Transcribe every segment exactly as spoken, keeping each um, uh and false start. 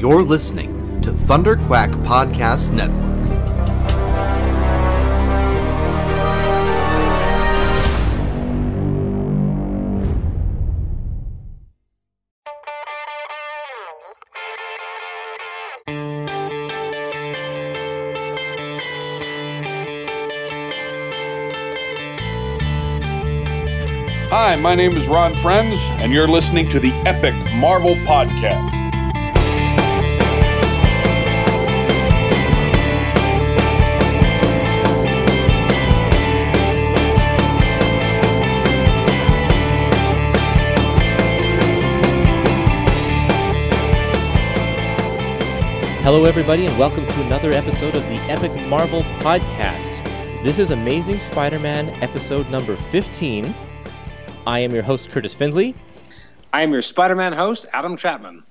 You're listening to Thunder Quack Podcast Network. Hi, my name is Ron Frenz, and you're listening to the Epic Marvel Podcast. Hello, everybody, and welcome to another episode of the Epic Marvel Podcast. This is Amazing Spider-Man episode number fifteen. I am your host, Curtis Findley. I am your Spider-Man host, Adam Chapman.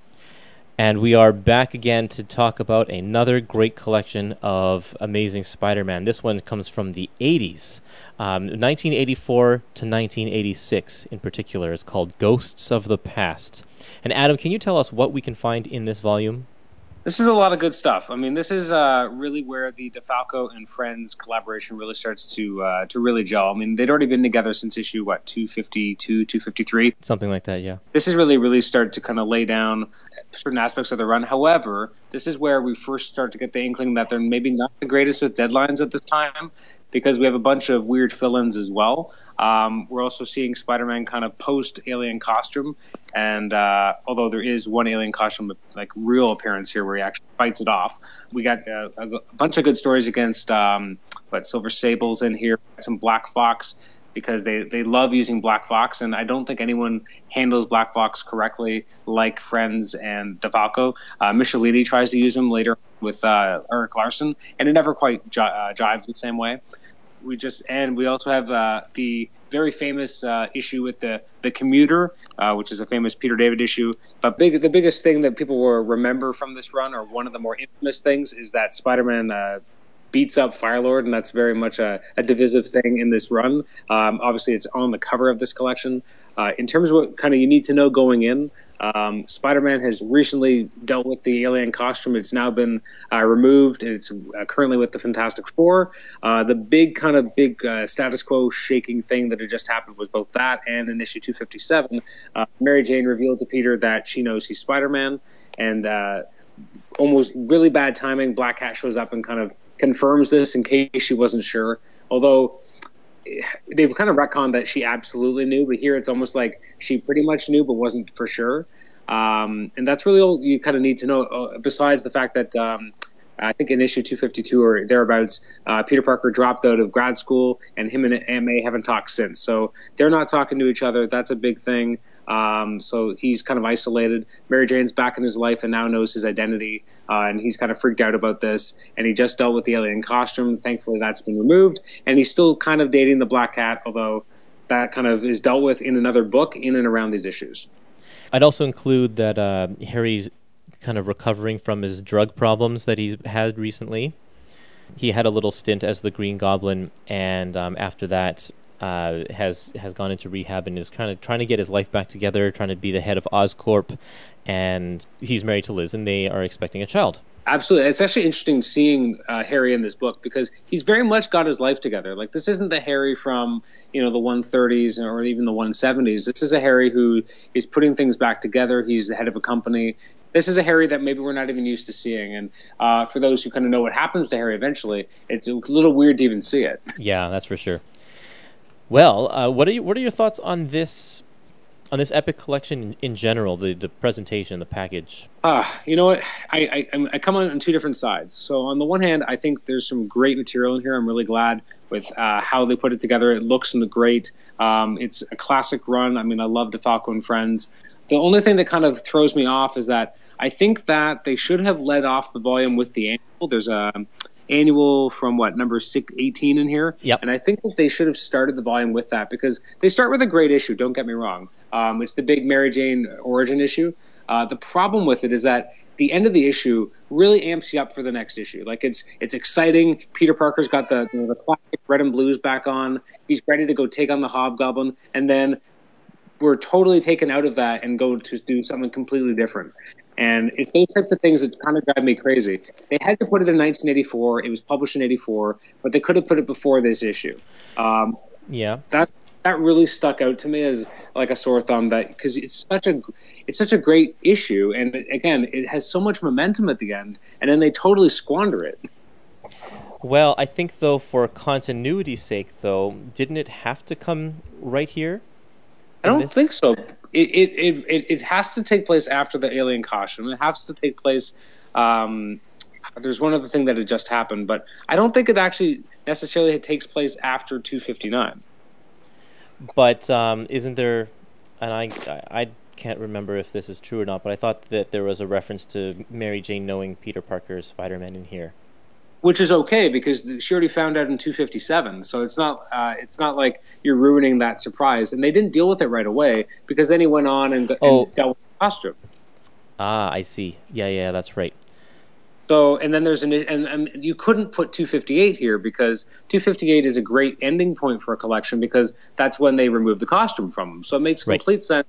And we are back again to talk about another great collection of Amazing Spider-Man. This one comes from the eighties, um, nineteen eighty-four to nineteen eighty-six in particular. It's called Ghosts of the Past. And Adam, can you tell us what we can find in this volume? This is a lot of good stuff. I mean, this is uh, really where the DeFalco and Frenz collaboration really starts to uh, to really gel. I mean, they'd already been together since issue, what, two fifty-two, two fifty-three? Something like that, yeah. This is really, really started to kind of lay down certain aspects of the run. However, this is where we first start to get the inkling that they're maybe not the greatest with deadlines at this time, because we have a bunch of weird fill-ins as well. Um, we're also seeing Spider-Man kind of post-alien costume, and uh, although there is one alien costume, like real appearance here where he actually fights it off, we got uh, a bunch of good stories against um, what Silver Sable's in here, some Black Fox, because they, they love using Black Fox, and I don't think anyone handles Black Fox correctly like Frenz and DeFalco. Uh, Michelinie tries to use him later with uh, Eric Larson, and it never quite j- uh, jives the same way. We just and we also have uh, the very famous uh, issue with the the commuter, uh, which is a famous Peter David issue. But big, the biggest thing that people will remember from this run, or one of the more infamous things, is that Spider-Man uh, beats up Firelord, and that's very much a, a divisive thing in this run. Um, obviously, it's on the cover of this collection. Uh, in terms of what kind of you need to know going in, um, Spider-Man has recently dealt with the alien costume. It's now been uh, removed, and it's uh, currently with the Fantastic Four. Uh, the big kind of big uh, status quo shaking thing that had just happened was both that and in issue two fifty-seven, uh, Mary Jane revealed to Peter that she knows he's Spider-Man, and uh, almost really bad timing, Black Cat shows up and kind of confirms this in case she wasn't sure. Although they've kind of retconned that she absolutely knew, but here it's almost like she pretty much knew but wasn't for sure. Um, and that's really all you kind of need to know, uh, besides the fact that um, I think in issue two fifty-two or thereabouts, uh, Peter Parker dropped out of grad school, and him and M A haven't talked since. So they're not talking to each other. That's a big thing. Um, so he's kind of isolated. Mary Jane's back in his life and now knows his identity, uh, and he's kind of freaked out about this. And he just dealt with the alien costume. Thankfully, that's been removed. And he's still kind of dating the Black Cat, although that kind of is dealt with in another book in and around these issues. I'd also include that uh, Harry's kind of recovering from his drug problems that he's had recently. He had a little stint as the Green Goblin, and um, after that... Uh, has has gone into rehab and is kind of trying to get his life back together, trying to be the head of Oscorp, and he's married to Liz, and they are expecting a child. Absolutely. It's actually interesting seeing uh, Harry in this book, because he's very much got his life together. Like, this isn't the Harry from, you know, the one thirties or even the one seventies. This is a Harry who is putting things back together. He's the head of a company. This is a Harry that maybe we're not even used to seeing. And uh, for those who kind of know what happens to Harry eventually, it's a little weird to even see it. Yeah, that's for sure. Well, uh, what are you, what are your thoughts on this on this epic collection in, in general, the, the presentation, the package? Uh, you know what? I, I I come on two different sides. So on the one hand, I think there's some great material in here. I'm really glad with uh, how they put it together. It looks great. Um, it's a classic run. I mean, I love DeFalco and Frenz. The only thing that kind of throws me off is that I think that they should have led off the volume with the annual. There's a... annual from what number six, eighteen in here, yep. And I think that they should have started the volume with that, because they start with a great issue, don't get me wrong. Um, it's the big Mary Jane origin issue. Uh, the problem with it is that the end of the issue really amps you up for the next issue. Like, it's it's exciting. Peter Parker's got the, you know, the classic red and blues back on. He's ready to go take on the Hobgoblin, and then we're totally taken out of that and go to do something completely different. And it's those types of things that kind of drive me crazy. They had to put it in nineteen eighty-four. It was published in eighty-four, but they could have put it before this issue. Um, yeah. That that really stuck out to me as like a sore thumb, that because it's such a it's such a great issue, and again, it has so much momentum at the end, and then they totally squander it. Well, I think, though, for continuity's sake, though, didn't it have to come right here? I don't this? think so. It, it it it has to take place after the alien costume. It has to take place. Um, there's one other thing that had just happened, but I don't think it actually necessarily takes place after two fifty-nine. But um, isn't there? And I I can't remember if this is true or not, but I thought that there was a reference to Mary Jane knowing Peter Parker's Spider-Man in here. Which is okay, because she already found out in two fifty-seven, so it's not uh, it's not like you're ruining that surprise. And they didn't deal with it right away, because then he went on and, got, oh. and dealt with the costume. Ah, I see. Yeah, yeah, that's right. So, and then there's an and, and you couldn't put two fifty-eight here, because two fifty-eight is a great ending point for a collection, because that's when they removed the costume from them. So it makes complete right. sense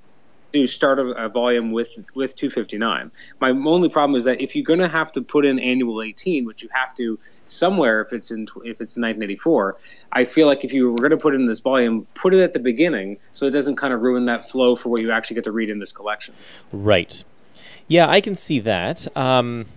to start a, a volume with with two fifty-nine. My only problem is that if you're going to have to put in annual eighteen, which you have to somewhere if it's in if it's nineteen eighty-four, I feel like if you were going to put in this volume, put it at the beginning so it doesn't kind of ruin that flow for what you actually get to read in this collection. Right. Yeah, I can see that. Um...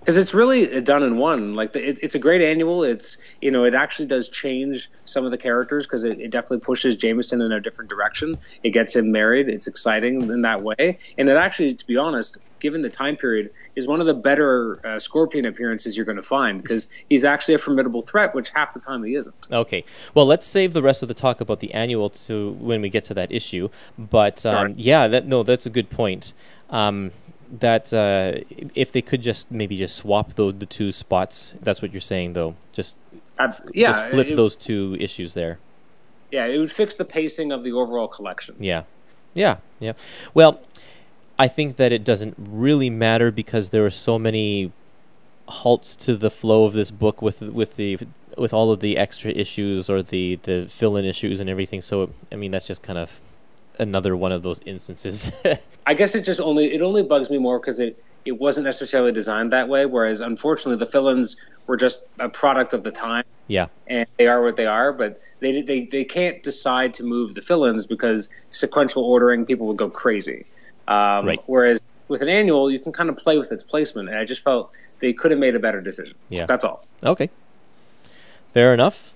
Because it's really done in one. Like the, it, it's a great annual. It's you know it actually does change some of the characters, because it, it definitely pushes Jameson in a different direction. It gets him married. It's exciting in that way. And it actually, to be honest, given the time period, is one of the better uh, Scorpion appearances you're going to find, because he's actually a formidable threat, which half the time he isn't. Okay. Well, let's save the rest of the talk about the annual to when we get to that issue. But um, yeah, that no, that's a good point. Um, That uh, if they could just maybe just swap the, the two spots, that's what you're saying, though. Just, uh, yeah, just flip it, those two issues there. Yeah, it would fix the pacing of the overall collection. Yeah, yeah, yeah. Well, I think that it doesn't really matter, because there are so many halts to the flow of this book with with the with all of the extra issues or the, the fill-in issues and everything. So, I mean, that's just kind of another one of those instances. I guess it just only it only bugs me more because it, it wasn't necessarily designed that way, whereas unfortunately the fill-ins were just a product of the time. Yeah. And they are what they are, but they they they can't decide to move the fill-ins because sequential ordering, people would go crazy. Um right. Whereas with an annual, you can kind of play with its placement, and I just felt they could have made a better decision. Yeah. That's all. Okay. Fair enough.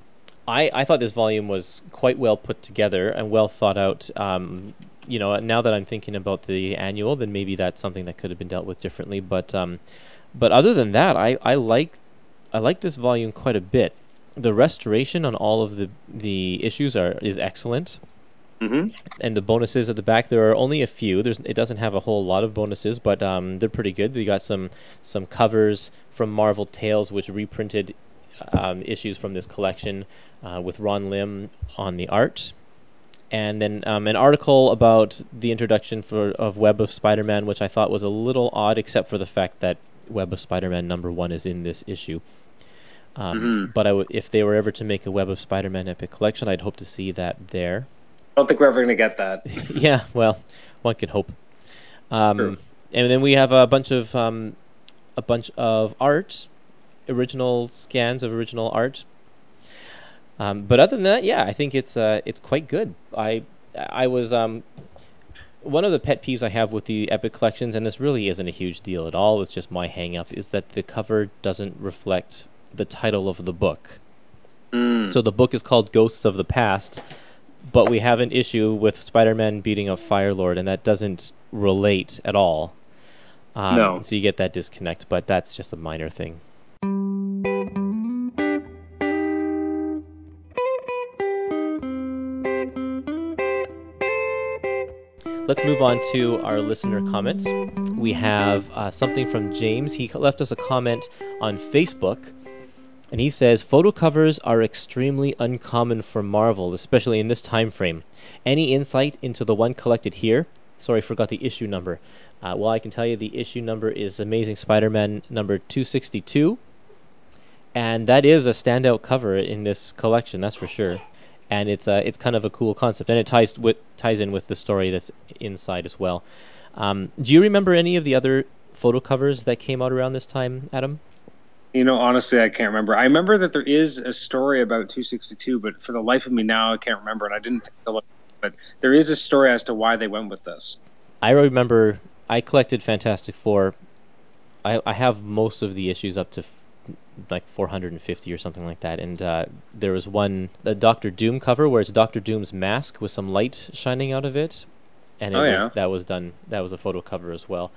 I, I thought this volume was quite well put together and well thought out. Um, you know, now that I'm thinking about the annual, then maybe that's something that could have been dealt with differently. But um, but other than that, I, I like I like this volume quite a bit. The restoration on all of the, the issues are is excellent. Mm-hmm. And the bonuses at the back, there are only a few. There's it doesn't have a whole lot of bonuses, but um, they're pretty good. They got some some covers from Marvel Tales, which reprinted Um, issues from this collection uh, with Ron Lim on the art, and then um, an article about the introduction for of Web of Spider-Man, which I thought was a little odd, except for the fact that Web of Spider-Man number one is in this issue. Um, mm-hmm. But I w- if they were ever to make a Web of Spider-Man epic collection, I'd hope to see that there. I don't think we're ever going to get that. Yeah, well, one could hope. Um, sure. And then we have a bunch of um, a bunch of art. Original scans of original art, um, but other than that, yeah, I think it's uh, it's quite good. I I was um, one of the pet peeves I have with the Epic collections, and this really isn't a huge deal at all. It's just my hang up is that the cover doesn't reflect the title of the book. Mm. So the book is called Ghosts of the Past, but we have an issue with Spider-Man beating up Firelord, and that doesn't relate at all. Um, no, so you get that disconnect, but that's just a minor thing. Let's move on to our listener comments. We have uh, something from James. He left us a comment on Facebook, and he says, "Photo covers are extremely uncommon for Marvel, especially in this time frame. Any insight into the one collected here?" Sorry, forgot the issue number. Uh, well, I can tell you the issue number is Amazing Spider-Man number two sixty-two, and that is a standout cover in this collection, that's for sure. And it's uh, it's kind of a cool concept, and it ties with ties in with the story that's inside as well. Um, do you remember any of the other photo covers that came out around this time, Adam? You know, honestly, I can't remember. I remember that there is a story about two sixty-two, but for the life of me now, I can't remember, and I didn't think to look. But there is a story as to why they went with this. I remember I collected Fantastic Four. I, I have most of the issues up to f- like four hundred fifty or something like that, and uh, there was one, the Doctor Doom cover, where it's Doctor Doom's mask with some light shining out of it, and it oh, was, yeah. that was done. That was a photo cover as well.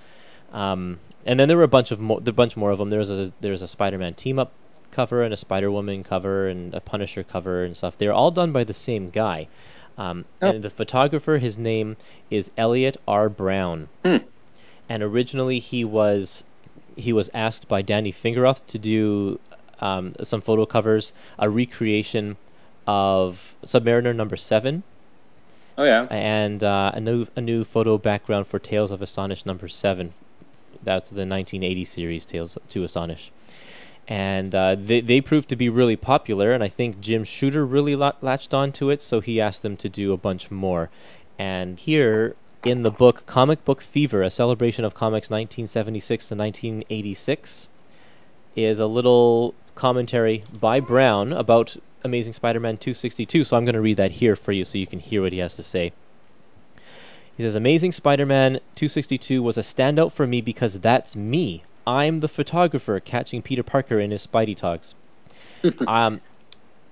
Um, and then there were a bunch of mo- a bunch more of them. There was a there was a Spider-Man team-up cover and a Spider-Woman cover and a Punisher cover and stuff. They're all done by the same guy. Um, oh. And the photographer, his name is Elliot R. Brown. Hmm. And originally he was he was asked by Danny Fingeroth to do um, some photo covers, a recreation of Submariner number seven. Oh yeah. And uh, a new a new photo background for Tales of Astonish number seven. That's the nineteen eighty series, Tales to Astonish. And uh, they, they proved to be really popular, and I think Jim Shooter really l- latched onto it, so he asked them to do a bunch more. And here in the book, Comic Book Fever, A Celebration of Comics nineteen seventy-six to nineteen eighty-six, is a little commentary by Brown about Amazing Spider-Man two sixty-two, so I'm going to read that here for you so you can hear what he has to say. He says, Amazing Spider-Man two sixty-two was a standout for me because that's me. I'm the photographer catching Peter Parker in his Spidey togs. um,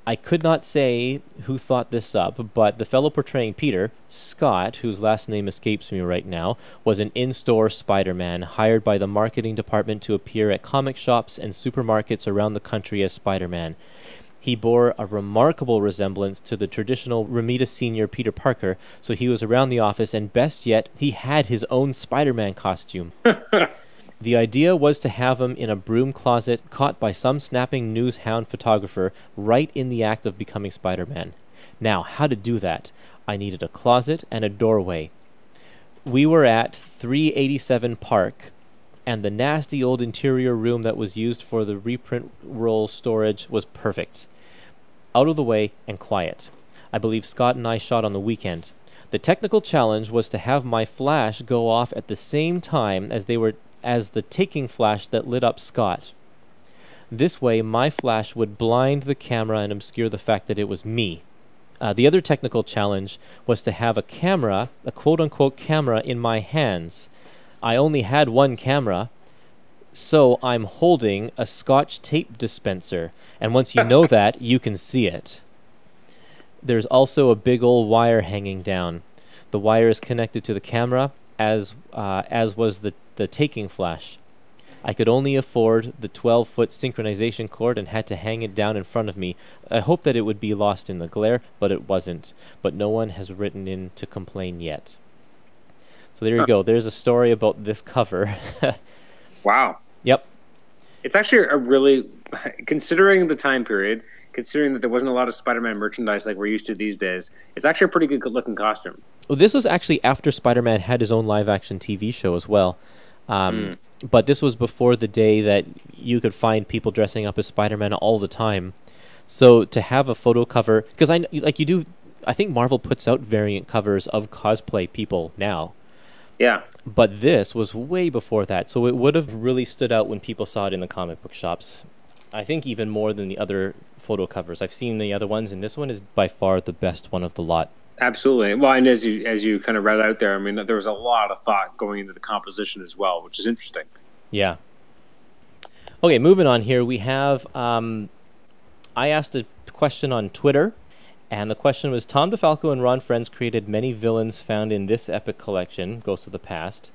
I could not say who thought this up, but the fellow portraying Peter, Scott, whose last name escapes me right now, was an in-store Spider-Man hired by the marketing department to appear at comic shops and supermarkets around the country as Spider-Man. He bore a remarkable resemblance to the traditional Romita Senior Peter Parker, so he was around the office, and best yet, he had his own Spider-Man costume. The idea was to have him in a broom closet, caught by some snapping news hound photographer right in the act of becoming Spider-Man. Now, how to do that? I needed a closet and a doorway. We were at three eighty-seven Park, and the nasty old interior room that was used for the reprint roll storage was perfect. Out of the way and quiet. I believe Scott and I shot on the weekend. The technical challenge was to have my flash go off at the same time as they were as the taking flash that lit up Scott. This way, my flash would blind the camera and obscure the fact that it was me. Uh, the other technical challenge was to have a camera, a quote-unquote camera, in my hands. I only had one camera, so I'm holding a Scotch tape dispenser, and once you know that, you can see it. There's also a big old wire hanging down. The wire is connected to the camera, as uh, as was the, the taking flash. I could only afford the twelve-foot synchronization cord and had to hang it down in front of me. I hoped that it would be lost in the glare, but it wasn't. But no one has written in to complain yet. So there you go. There's a story about this cover. Wow. Yep. It's actually a really, considering the time period, considering that there wasn't a lot of Spider-Man merchandise like we're used to these days, it's actually a pretty good looking costume. Well, this was actually after Spider-Man had his own live-action T V show as well. Um, mm. But this was before the day that you could find people dressing up as Spider-Man all the time. So to have a photo cover, because I like you do, I think Marvel puts out variant covers of cosplay people now. Yeah. But this was way before that, so it would have really stood out when people saw it in the comic book shops. I think even more than the other photo covers. I've seen the other ones, and this one is by far the best one of the lot. Absolutely. Well, and as you as you kind of read out there, I mean, there was a lot of thought going into the composition as well, which is interesting. Yeah. Okay, moving on here, we have... Um, I asked a question on Twitter, and the question was, Tom DeFalco and Ron Frenz created many villains found in this epic collection, Ghost of the Past.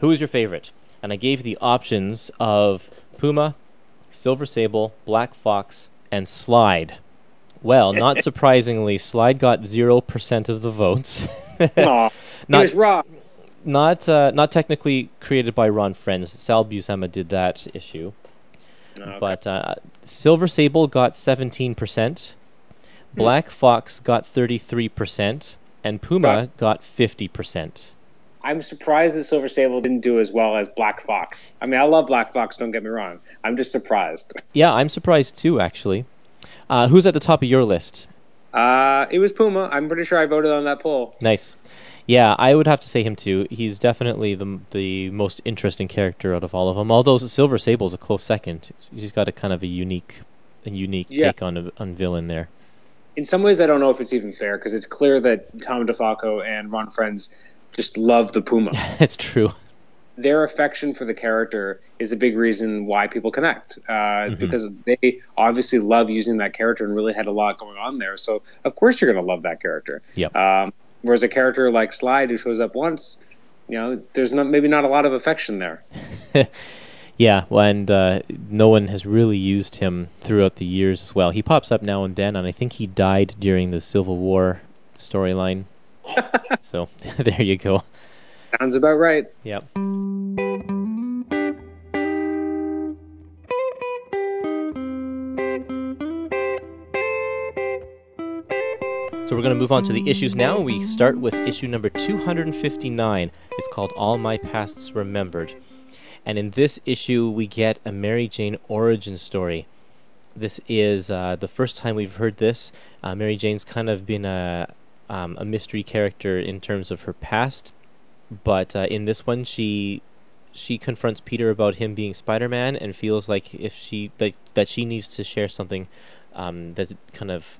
Who is your favorite? And I gave the options of Puma, Silver Sable, Black Fox, and Slyde. Well, not surprisingly, Slyde got zero percent of the votes. Aww, not, he was wrong. Not, uh, not technically created by Ron Frenz. Sal Buscema did that issue. Oh, okay. But uh, Silver Sable got seventeen percent. Black Fox got thirty-three percent, and Puma got fifty percent. I'm surprised that Silver Sable didn't do as well as Black Fox. I mean, I love Black Fox, don't get me wrong. I'm just surprised. Yeah, I'm surprised too, actually. Uh, who's at the top of your list? Uh, it was Puma. I'm pretty sure I voted on that poll. Nice. Yeah, I would have to say him too. He's definitely the the most interesting character out of all of them. Although Silver Sable's a close second. He's got a kind of a unique, a unique yeah. take on on villain there. In some ways, I don't know if it's even fair because it's clear that Tom DeFalco and Ron Frenz just love the Puma. It's true. Their affection for the character is a big reason why people connect. Uh, it's mm-hmm. because they obviously love using that character and really had a lot going on there. So, of course, you're going to love that character. Yep. Um, whereas a character like Slyde, who shows up once, you know, there's not, maybe not a lot of affection there. Yeah, well, and uh, no one has really used him throughout the years as well. He pops up now and then, and I think he died during the Civil War storyline. So, there you go. Sounds about right. Yep. So we're going to move on to the issues now. We start with issue number two fifty-nine. It's called All My Pasts Remembered. And in this issue, we get a Mary Jane origin story. This is uh, the first time we've heard this. Uh, Mary Jane's kind of been a, um, a mystery character in terms of her past. But uh, in this one, she she confronts Peter about him being Spider-Man and feels like if she like that she needs to share something um, that kind of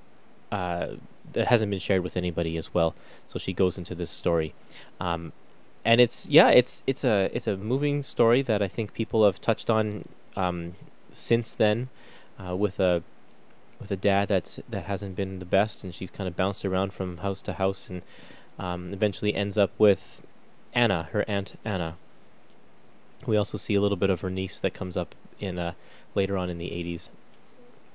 uh, that hasn't been shared with anybody as well. So she goes into this story, um, and it's yeah, it's it's a it's a moving story that I think people have touched on um, since then, uh, with a with a dad that's that hasn't been the best, and she's kind of bounced around from house to house, and um, eventually ends up with Anna, her aunt Anna. We also see a little bit of her niece that comes up in uh, later on in the eighties.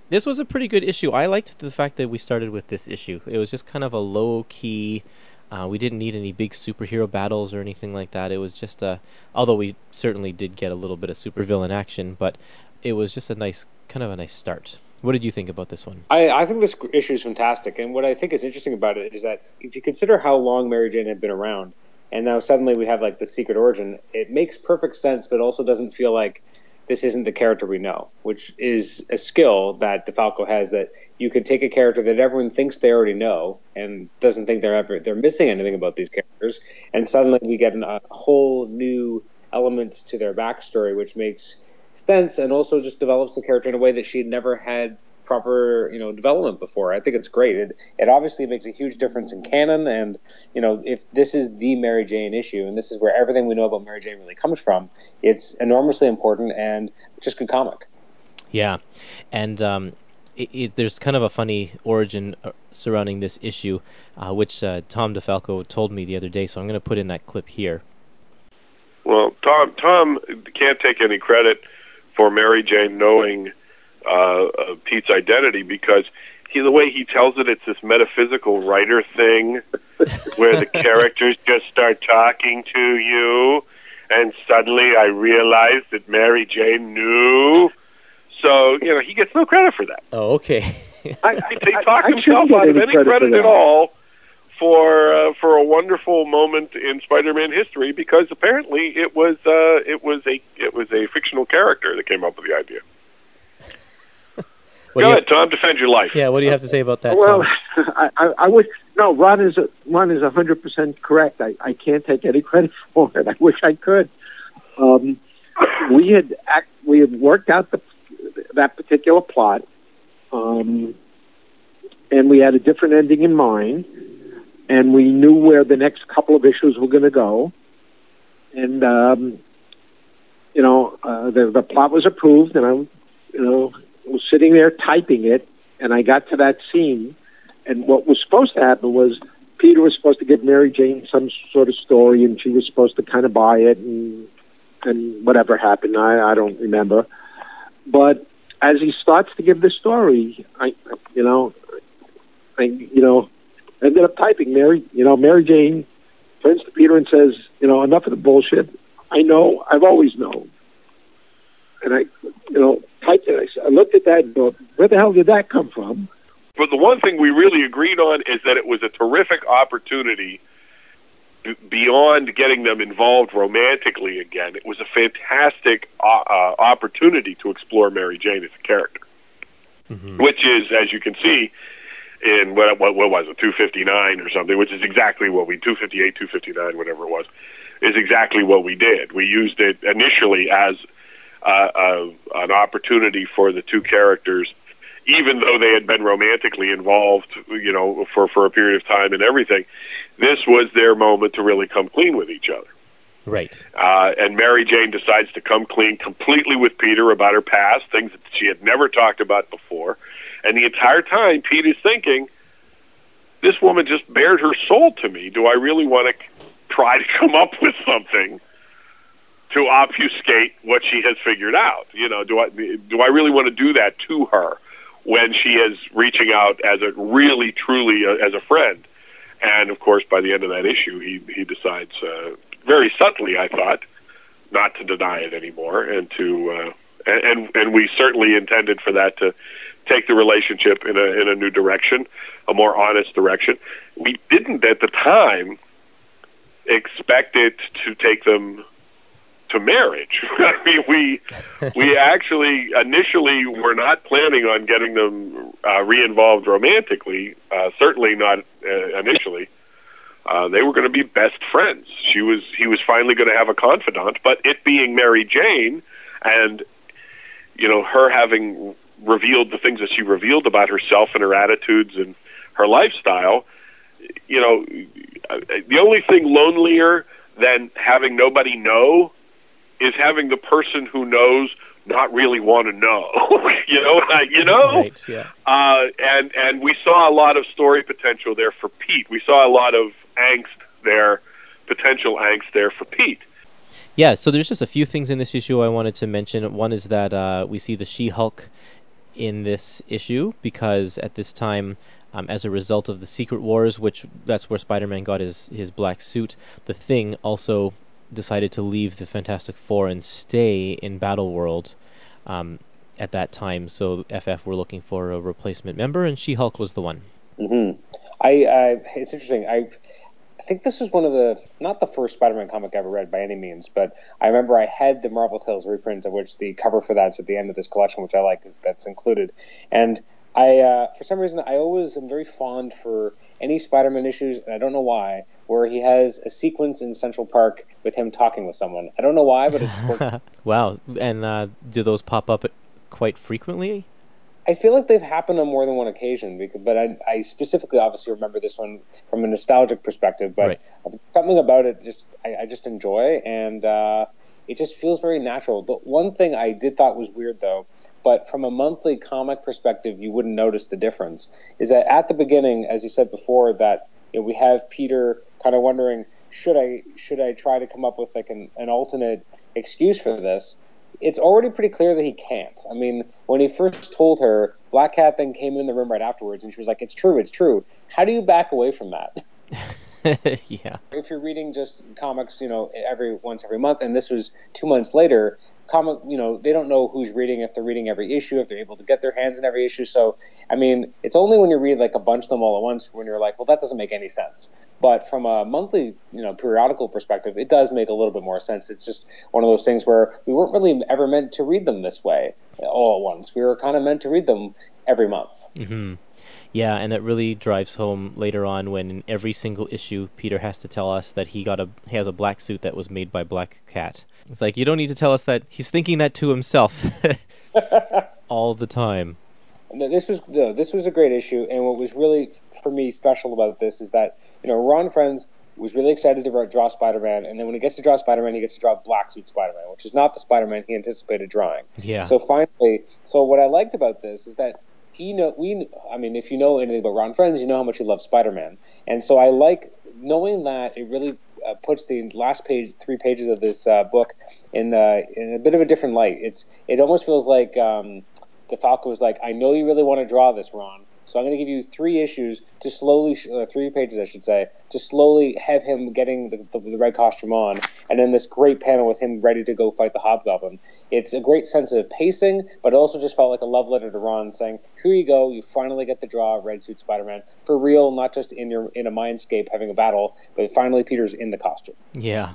This was a pretty good issue. I liked the fact that we started with this issue. It was just kind of a low key. Uh, we didn't need any big superhero battles or anything like that. It was just a, although we certainly did get a little bit of supervillain action, but it was just a nice, kind of a nice start. What did you think about this one? I, I think this issue is fantastic. And what I think is interesting about it is that if you consider how long Mary Jane had been around, and now suddenly we have like the secret origin. It makes perfect sense, but also doesn't feel like this isn't the character we know, which is a skill that DeFalco has, that you can take a character that everyone thinks they already know and doesn't think they're ever, they're missing anything about these characters. And suddenly we get an, a whole new element to their backstory, which makes sense and also just develops the character in a way that she had never had proper, you know, development before. I think it's great. It, it obviously makes a huge difference in canon, and, you know, if this is the Mary Jane issue, and this is where everything we know about Mary Jane really comes from, it's enormously important and just good comic. Yeah, and um, it, it, there's kind of a funny origin surrounding this issue, uh, which uh, Tom DeFalco told me the other day, so I'm going to put in that clip here. Well, Tom, Tom can't take any credit for Mary Jane knowing Uh, uh, Pete's identity, because he, the way he tells it, it's this metaphysical writer thing where the characters just start talking to you, and suddenly I realized that Mary Jane knew. So, you know, he gets no credit for that. Oh, okay. I, I, they talk I, I himself out of any credit, credit at all for uh, for a wonderful moment in Spider-Man history, because apparently it was uh, it was a it was a fictional character that came up with the idea. What Go ahead, Tom. Defend your life. Yeah, what do you have to say about that, well, Tom? Well, I, I wish... No, Ron is Ron is one hundred percent correct. I, I can't take any credit for it. I wish I could. Um, we had act, we had worked out the, that particular plot, um, and we had a different ending in mind, and we knew where the next couple of issues were going to go. And, um, you know, uh, the, the plot was approved, and I, you know... was sitting there typing it, and I got to that scene, and what was supposed to happen was Peter was supposed to give Mary Jane some sort of story, and she was supposed to kind of buy it, and and whatever happened, I, I don't remember. But as he starts to give the story, I, you know, I, you know, ended up typing Mary, you know, Mary Jane turns to Peter and says, you know, enough of the bullshit. I know, I've always known. And I, you know, typed it. I looked at that and thought, where the hell did that come from? But the one thing we really agreed on is that it was a terrific opportunity b- beyond getting them involved romantically again. It was a fantastic uh, uh, opportunity to explore Mary Jane as a character, mm-hmm. which is, as you can see, in what what, what was it, two fifty-nine or something, which is exactly what we, two fifty-eight, two fifty-nine, whatever it was, is exactly what we did. We used it initially as uh, a, an opportunity for the two characters, even though they had been romantically involved, you know, for, for a period of time and everything. This was their moment to really come clean with each other. Right. Uh, and Mary Jane decides to come clean completely with Peter about her past, things that she had never talked about before. And the entire time, Pete is thinking, this woman just bared her soul to me. Do I really want to try to come up with something to obfuscate what she has figured out? You know, do I, do I really want to do that to her when she is reaching out as a really, truly, uh, as a friend? And, of course, by the end of that issue, he, he decides, uh, very subtly, I thought, not to deny it anymore. And to uh, and and we certainly intended for that to take the relationship in a in a new direction, a more honest direction. We didn't, at the time, expect it to take them to marriage. I mean, we we actually initially were not planning on getting them uh, re-involved romantically, uh, certainly not uh, initially. Uh, they were going to be best friends. She was, he was finally going to have a confidant, but it being Mary Jane and, you know, her having revealed the things that she revealed about herself and her attitudes and her lifestyle, you know, the only thing lonelier than having nobody know is having the person who knows not really want to know, you know, you know, right, yeah. uh, and, and we saw a lot of story potential there for Pete. We saw a lot of angst there, potential angst there for Pete. Yeah, so there's just a few things in this issue I wanted to mention. One is that uh, we see the She-Hulk in this issue because at this time, um, as a result of the Secret Wars, which that's where Spider-Man got his, his black suit, the Thing also decided to leave the Fantastic Four and stay in Battleworld um, at that time. So F F were looking for a replacement member, and She-Hulk was the one. Mm-hmm. I uh, it's interesting. I I think this was one of the, not the first Spider-Man comic I ever read by any means, but I remember I had the Marvel Tales reprint, of which the cover for that's at the end of this collection, which I like, that's included. And I, uh, for some reason, I always am very fond for any Spider-Man issues, and I don't know why, where he has a sequence in Central Park with him talking with someone. I don't know why, but it's worked. Wow. And uh, do those pop up quite frequently? I feel like they've happened on more than one occasion, because, but I, I specifically obviously remember this one from a nostalgic perspective, but right. Something about it just I, I just enjoy, and uh, it just feels very natural. The one thing I did thought was weird, though, but from a monthly comic perspective, you wouldn't notice the difference, is that at the beginning, as you said before, that you know, we have Peter kind of wondering, should I should I try to come up with like an, an alternate excuse for this? It's already pretty clear that he can't. I mean, when he first told her, Black Cat then came in the room right afterwards, and she was like, it's true, it's true. How do you back away from that? Yeah. If you're reading just comics, you know, every once every month, and this was two months later, comic, you know, they don't know who's reading, if they're reading every issue, if they're able to get their hands in every issue. So, I mean, it's only when you read like a bunch of them all at once when you're like, well, that doesn't make any sense. But from a monthly, you know, periodical perspective, it does make a little bit more sense. It's just one of those things where we weren't really ever meant to read them this way all at once. We were kind of meant to read them every month. Mm-hmm. Yeah, and that really drives home later on when in every single issue Peter has to tell us that he got a he has a black suit that was made by Black Cat. It's like, you don't need to tell us that. He's thinking that to himself all the time. No, this was no, this was a great issue, and what was really for me special about this is that, you know, Ron Frenz was really excited to draw Spider-Man, and then when he gets to draw Spider-Man, he gets to draw Black Suit Spider-Man, which is not the Spider-Man he anticipated drawing. Yeah. So finally, so what I liked about this is that. He know we. I mean, if you know anything about Ron Frenz, you know how much he loves Spider-Man, and so I like knowing that it really uh, puts the last page, three pages of this uh, book in uh, in a bit of a different light. It's it almost feels like um, DeFalco was like, I know you really want to draw this, Ron, so I'm going to give you three issues to slowly, sh- uh, three pages, I should say, to slowly have him getting the, the, the red costume on, and then this great panel with him ready to go fight the Hobgoblin. It's a great sense of pacing, but it also just felt like a love letter to Ron saying, here you go, you finally get to draw Red Suit Spider-Man. For real, not just in your in a mindscape having a battle, but finally Peter's in the costume. Yeah.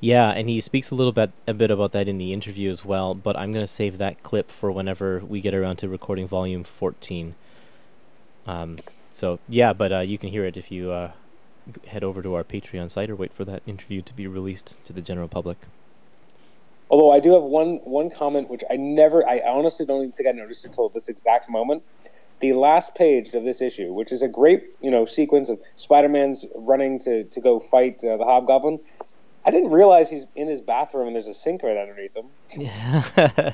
Yeah, and he speaks a little bit a bit about that in the interview as well, but I'm going to save that clip for whenever we get around to recording volume fourteen. Um, so, yeah, but uh, you can hear it if you uh, head over to our Patreon site or wait for that interview to be released to the general public. Although I do have one one comment, which I never, I honestly don't even think I noticed until this exact moment. The last page of this issue, which is a great, you know, sequence of Spider-Man's running to, to go fight uh, the Hobgoblin. I didn't realize he's in his bathroom and there's a sink right underneath him. Yeah.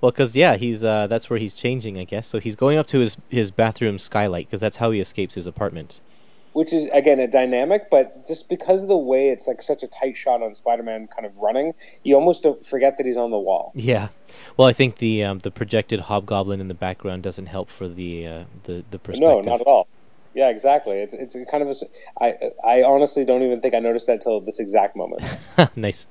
Well, because, yeah, he's uh, that's where he's changing, I guess. So he's going up to his, his bathroom skylight because that's how he escapes his apartment. Which is, again, a dynamic, but just because of the way it's like such a tight shot on Spider-Man kind of running, you almost don't forget that he's on the wall. Yeah. Well, I think the um, the projected Hobgoblin in the background doesn't help for the uh, the, the perspective. No, not at all. Yeah, exactly. It's it's kind of a, I I honestly don't even think I noticed that till this exact moment. Nice.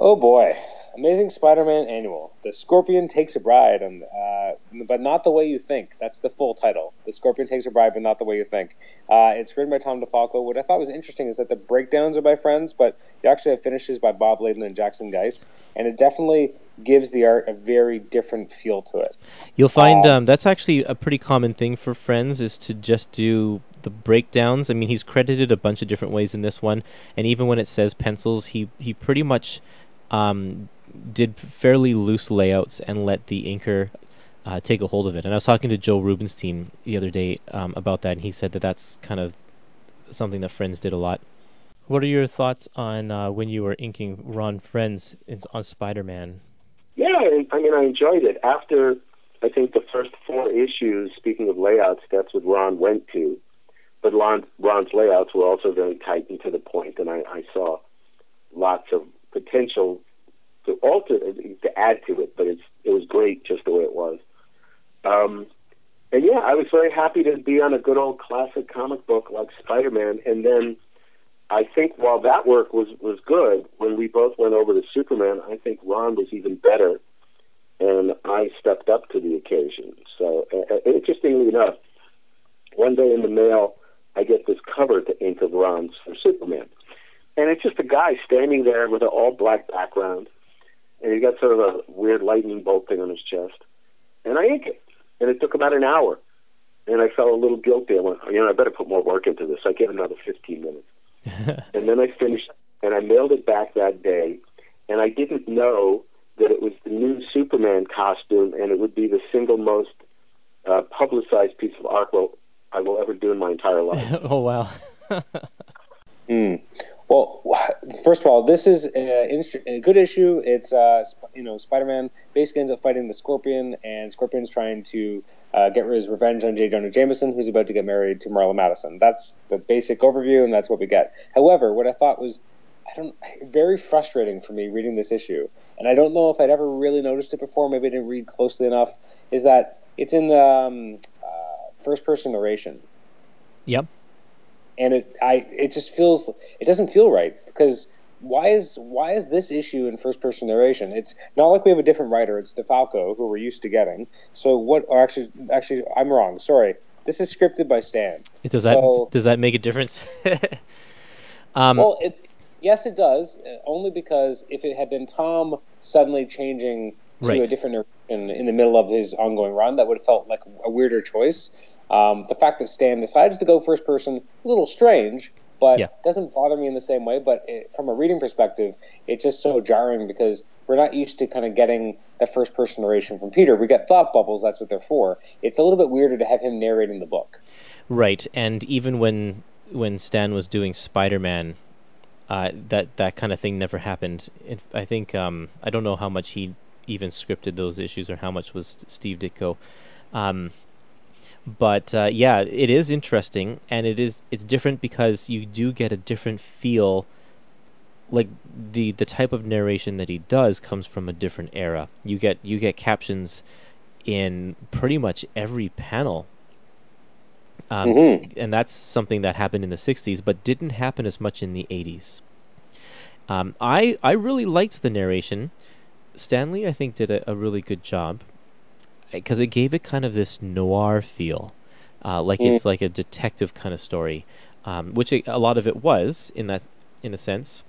Oh boy, Amazing Spider-Man Annual. The Scorpion Takes a Bride, and uh, but not the way you think. That's the full title. The Scorpion Takes a Bride, but not the way you think. Uh, it's written by Tom DeFalco. What I thought was interesting is that the breakdowns are by Frenz, but you actually have finishes by Bob Layden and Jackson Geist, and it definitely gives the art a very different feel to it. You'll find um, um, that's actually a pretty common thing for Frenz, is to just do the breakdowns. I mean, he's credited a bunch of different ways in this one, and even when it says pencils, he, he pretty much um, did fairly loose layouts and let the inker uh, take a hold of it. And I was talking to Joe Rubenstein the other day um, about that, and he said that that's kind of something that Frenz did a lot. What are your thoughts on uh, when you were inking Ron Frenz in, on Spider-Man? Yeah, I mean, I enjoyed it. After, I think, the first four issues, speaking of layouts, that's what Ron went to. But Ron, Ron's layouts were also very tight and to the point, and I, I saw lots of potential to alter, to add to it, but it's, it was great just the way it was. Um, and, yeah, I was very happy to be on a good old classic comic book like Spider-Man, and then I think while that work was, was good, when we both went over to Superman, I think Ron was even better, and I stepped up to the occasion. So, uh, interestingly enough, one day in the mail, I get this cover to ink of Ron's for Superman. And it's just a guy standing there with an all-black background, and he's got sort of a weird lightning bolt thing on his chest. And I ink it, and it took about an hour. And I felt a little guilty. I went, you know, I better put more work into this. I gave another fifteen minutes. And then I finished, and I mailed it back that day, and I didn't know that it was the new Superman costume, and it would be the single most uh, publicized piece of art will, I will ever do in my entire life. Oh, wow. mm. Well, first of all, this is a, instru- a good issue. It's, uh, sp- you know, Spider-Man basically ends up fighting the Scorpion, and Scorpion's trying to uh, get his revenge on J. Jonah Jameson, who's about to get married to Marla Madison. That's the basic overview, and that's what we get. However, what I thought was I don't very frustrating for me reading this issue, and I don't know if I'd ever really noticed it before, maybe I didn't read closely enough, is that it's in um, uh, first-person narration. Yep. And it, I, it just feels, it doesn't feel right, because why is why is this issue in first person narration? It's not like we have a different writer. It's DeFalco, who we're used to getting. So what? Or actually, actually, I'm wrong. Sorry, this is scripted by Stan. Does that so, does that make a difference? um, well, it, yes, it does. Only because if it had been Tom suddenly changing to right. a different narration in the middle of his ongoing run, that would have felt like a weirder choice. Um, the fact that Stan decides to go first person, a little strange, but yeah. doesn't bother me in the same way. But it, from a reading perspective, it's just so jarring because we're not used to kind of getting the first person narration from Peter. We get thought bubbles. That's what they're for. It's a little bit weirder to have him narrating the book. Right. And even when when Stan was doing Spider-Man, uh, that, that kind of thing never happened. It, I think um, I don't know how much he even scripted those issues or how much was Steve Ditko. Um But uh, yeah, it is interesting, and it is it's different because you do get a different feel. Like the the type of narration that he does comes from a different era. You get you get captions in pretty much every panel, um, mm-hmm. and that's something that happened in the sixties, but didn't happen as much in the eighties. Um, I I really liked the narration. Stan Lee, I think, did a, a really good job, because it gave it kind of this noir feel, uh, like mm. it's like a detective kind of story, um, which it, a lot of it was in that in a sense,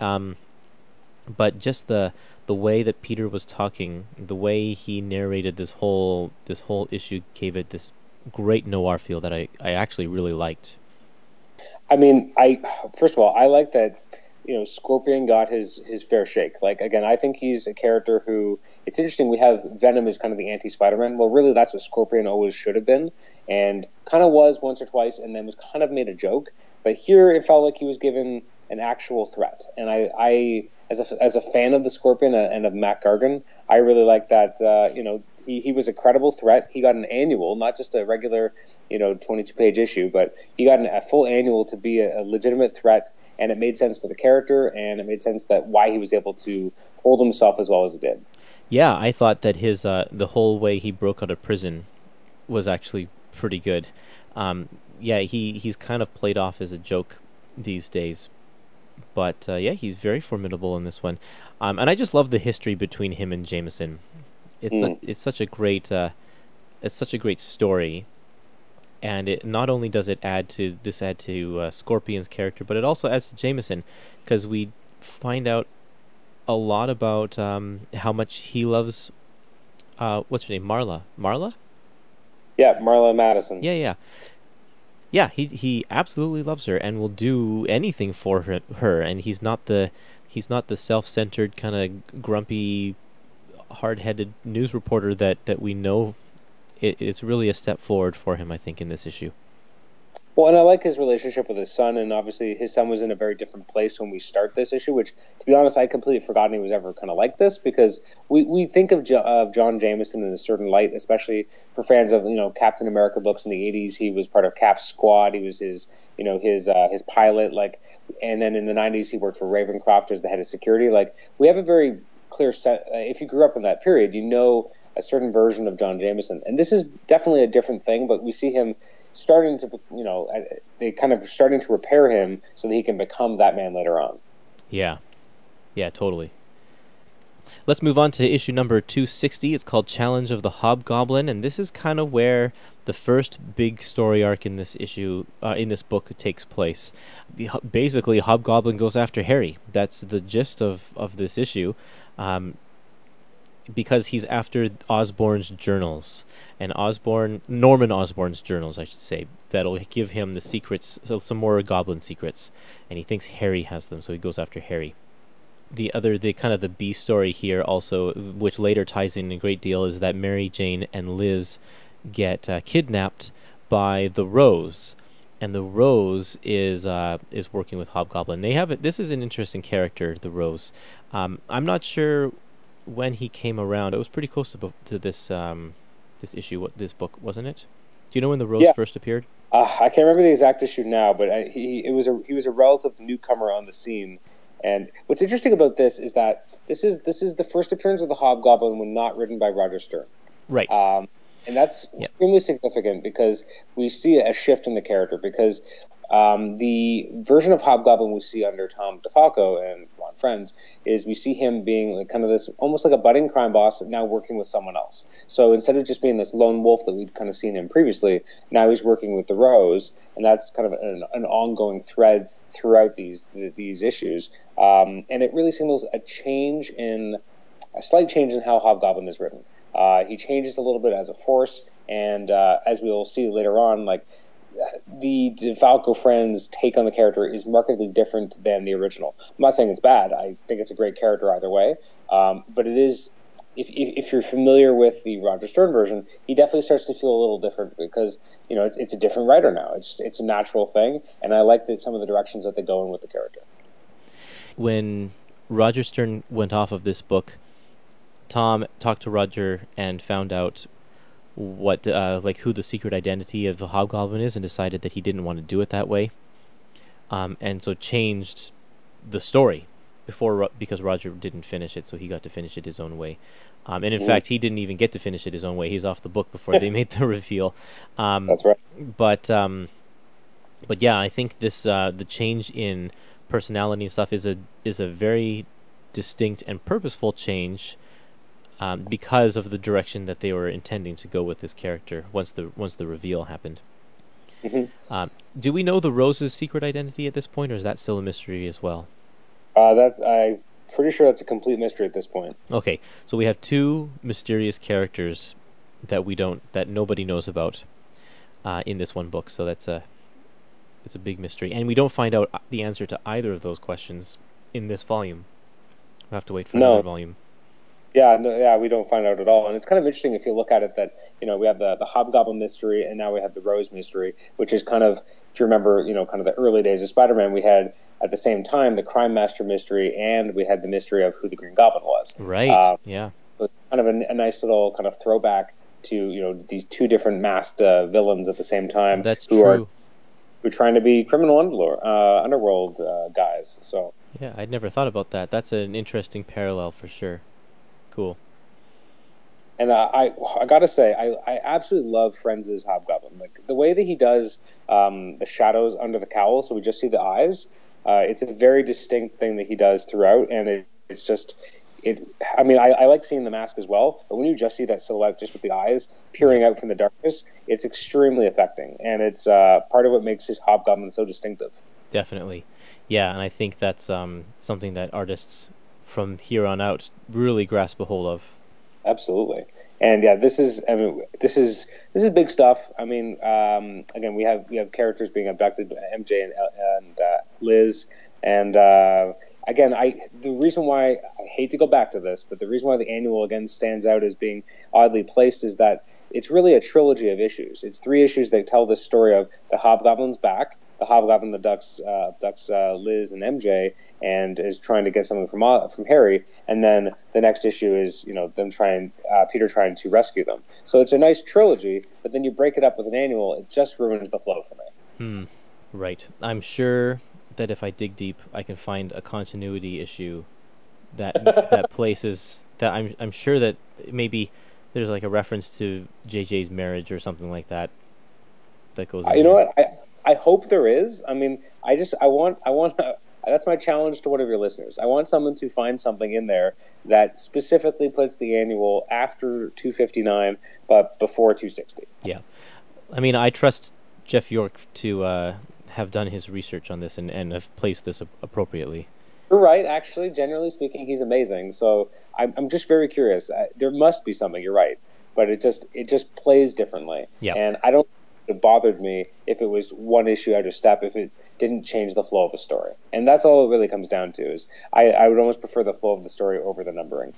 um, but just the the way that Peter was talking, the way he narrated this whole this whole issue gave it this great noir feel that I, I actually really liked. I mean, I first of all, I like that, you know, Scorpion got his, his fair shake. Like, again, I think he's a character who, it's interesting, we have Venom as kind of the anti-Spider-Man. Well, really, that's what Scorpion always should have been, and kind of was once or twice, and then was kind of made a joke. But here, it felt like he was given an actual threat. And I, I as a, as a fan of the Scorpion and of Matt Gargan, I really like that, uh, you know, he, he was a credible threat. He got an annual, not just a regular, you know, twenty-two page issue, but he got an, a full annual to be a, a legitimate threat. And it made sense for the character, and it made sense that why he was able to hold himself as well as he did. Yeah, I thought that his uh, the whole way he broke out of prison was actually pretty good. Um, yeah, he, he's kind of played off as a joke these days. But, uh, yeah, he's very formidable in this one. Um, and I just love the history between him and Jameson. It's, mm. a, it's, such a great, uh, it's such a great story. And it not only does it add to this add to uh, Scorpion's character, but it also adds to Jameson, because we find out a lot about um, how much he loves. Uh, what's her name? Marla. Marla. Yeah, Marla Madison. Yeah, yeah, yeah. He he absolutely loves her and will do anything for her. her and he's not the he's not the self-centered kind of grumpy, hard-headed news reporter that, that we know. It's really a step forward for him, I think, in this issue. Well, and I like his relationship with his son, and obviously his son was in a very different place when we start this issue, which, to be honest, I completely forgotten he was ever kind of like this, because we, we think of, jo- of John Jameson in a certain light, especially for fans of, you know, Captain America books in the eighties. He was part of Cap's squad. He was his, you know, his uh, his pilot, like, and then in the nineties he worked for Ravencroft as the head of security. Like, we have a very clear set. If you grew up in that period, you know a certain version of John Jameson, and this is definitely a different thing, but we see him starting to, you know, they kind of starting to repair him so that he can become that man later on. Yeah. Yeah, totally. Let's move on to issue number two sixty. It's called Challenge of the Hobgoblin, and this is kind of where the first big story arc in this issue, uh, in this book, takes place. Basically, Hobgoblin goes after Harry. That's the gist of, of this issue. Um, because he's after Osborn's journals, and Osborn, Norman Osborn's journals, I should say, that'll give him the secrets, so some more goblin secrets, and he thinks Harry has them, so he goes after Harry. The other, the kind of the B story here also, which later ties in a great deal, is that Mary Jane and Liz get uh, kidnapped by the Rose, and the Rose is uh, is working with Hobgoblin. They have a, this is an interesting character, the Rose. Um, I'm not sure when he came around. It was pretty close to, to this um, this issue, what this book, wasn't it? Do you know when the Rose yeah. first appeared? Uh, I can't remember the exact issue now, but I, he it was a he was a relative newcomer on the scene. And what's interesting about this is that this is this is the first appearance of the Hobgoblin when not written by Roger Stern, right? Um, and that's yeah. extremely significant, because we see a shift in the character, because. Um, the version of Hobgoblin we see under Tom DeFalco and Ron Frenz is we see him being like kind of this, almost like a budding crime boss, now working with someone else. So instead of just being this lone wolf that we'd kind of seen him previously, now he's working with the Rose, and that's kind of an, an ongoing thread throughout these the, these issues. Um, and it really signals a change in, a slight change in how Hobgoblin is written. Uh, he changes a little bit as a force, and uh, as we will see later on, like, the DeFalco Frenz take on the character is markedly different than the original. I'm not saying it's bad. I think it's a great character either way. Um, but it is, if, if if you're familiar with the Roger Stern version, he definitely starts to feel a little different, because, you know, it's it's a different writer now. It's it's a natural thing, and I like that some of the directions that they go in with the character. When Roger Stern went off of this book, Tom talked to Roger and found out what uh, like who the secret identity of the Hobgoblin is, and decided that he didn't want to do it that way, um, and so changed the story before Ro- because Roger didn't finish it, so he got to finish it his own way, um, and in mm-hmm. fact he didn't even get to finish it his own way. He's off the book before they made the reveal. Um, That's right. But um, but yeah, I think this uh, the change in personality and stuff is a is a very distinct and purposeful change. Um, because of the direction that they were intending to go with this character once the once the reveal happened. Mm-hmm. Um, do we know the Rose's secret identity at this point, or is that still a mystery as well? Uh, that's I'm pretty sure that's a complete mystery at this point. Okay, so we have two mysterious characters that we don't that nobody knows about. uh, in this one book. So that's a it's a big mystery, and we don't find out the answer to either of those questions in this volume. We'll have to wait for no. another volume. Yeah, no, yeah, we don't find out at all. And it's kind of interesting if you look at it that, you know, we have the, the Hobgoblin mystery, and now we have the Rose mystery, which is kind of, if you remember, you know, kind of the early days of Spider-Man, we had at the same time the Crime Master mystery, and we had the mystery of who the Green Goblin was. Right, uh, yeah. It was kind of a, a nice little kind of throwback to, you know, these two different masked uh, villains at the same time. That's who true. Are, who are trying to be criminal underworld, uh, underworld uh, guys. So yeah, I'd never thought about that. That's an interesting parallel for sure. Cool. And uh, I, I gotta say, I, I absolutely love Frenz's Hobgoblin. Like the way that he does um, the shadows under the cowl, so we just see the eyes. Uh, it's a very distinct thing that he does throughout, and it, it's just, it. I mean, I, I like seeing the mask as well, but when you just see that silhouette, just with the eyes peering out from the darkness, it's extremely affecting, and it's uh, part of what makes his Hobgoblin so distinctive. Definitely, yeah, and I think that's um, something that artists from here on out really grasp a hold of. Absolutely. And yeah, this is I mean this is this is big stuff. I mean, um, again, we have we have characters being abducted, M J and and uh, Liz, and uh, again, I the reason why I hate to go back to this, but the reason why the annual again stands out as being oddly placed is that it's really a trilogy of issues. It's three issues that tell this story of the Hobgoblin's back, the Hobgoblin abducts, uh, abducts uh, Liz and M J, and is trying to get something from uh, from Harry. And then the next issue is, you know, them trying, uh, Peter trying to rescue them. So it's a nice trilogy, but then you break it up with an annual, it just ruins the flow for me. Hmm. Right. I'm sure that if I dig deep, I can find a continuity issue that that places that. I'm I'm sure that maybe there's like a reference to J J's marriage or something like that. That goes. Uh, you know what? I, I hope there is. I mean, I just, I want, I want, uh, that's my challenge to one of your listeners. I want someone to find something in there that specifically puts the annual after two fifty-nine, but before two sixty. Yeah. I mean, I trust Jeff York to uh, have done his research on this and, and have placed this appropriately. You're right. Actually, generally speaking, he's amazing. So I'm, I'm just very curious. I, there must be something. You're right. But it just, it just plays differently. Yeah. And I don't, it bothered me if it was one issue out of step, if it didn't change the flow of a story. And that's all it really comes down to, is I, I would almost prefer the flow of the story over the numbering.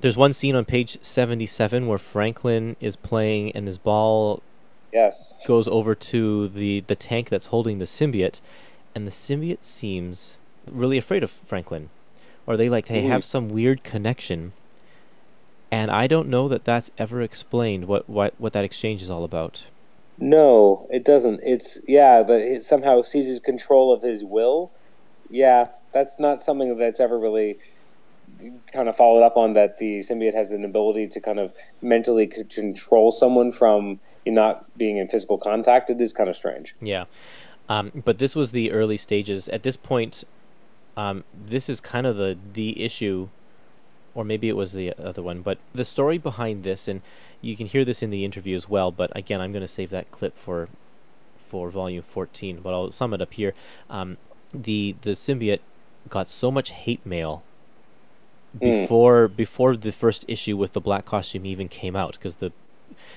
There's one scene on page seventy-seven where Franklin is playing and his ball yes. goes over to the, the tank that's holding the symbiote, and the symbiote seems really afraid of Franklin. Or they like they mm-hmm. have some weird connection. And I don't know that that's ever explained what, what, what that exchange is all about. No, it doesn't. It's, yeah, but it somehow seizes control of his will. Yeah, that's not something that's ever really kind of followed up on, that the symbiote has an ability to kind of mentally control someone from not being in physical contact. It is kind of strange. Yeah, um, but this was the early stages. At this point, um, this is kind of the, the issue, or maybe it was the other one, but the story behind this, and you can hear this in the interview as well, but again, I'm going to save that clip for for volume fourteen, but I'll sum it up here. Um, the the symbiote got so much hate mail before mm. before the first issue with the black costume even came out, because the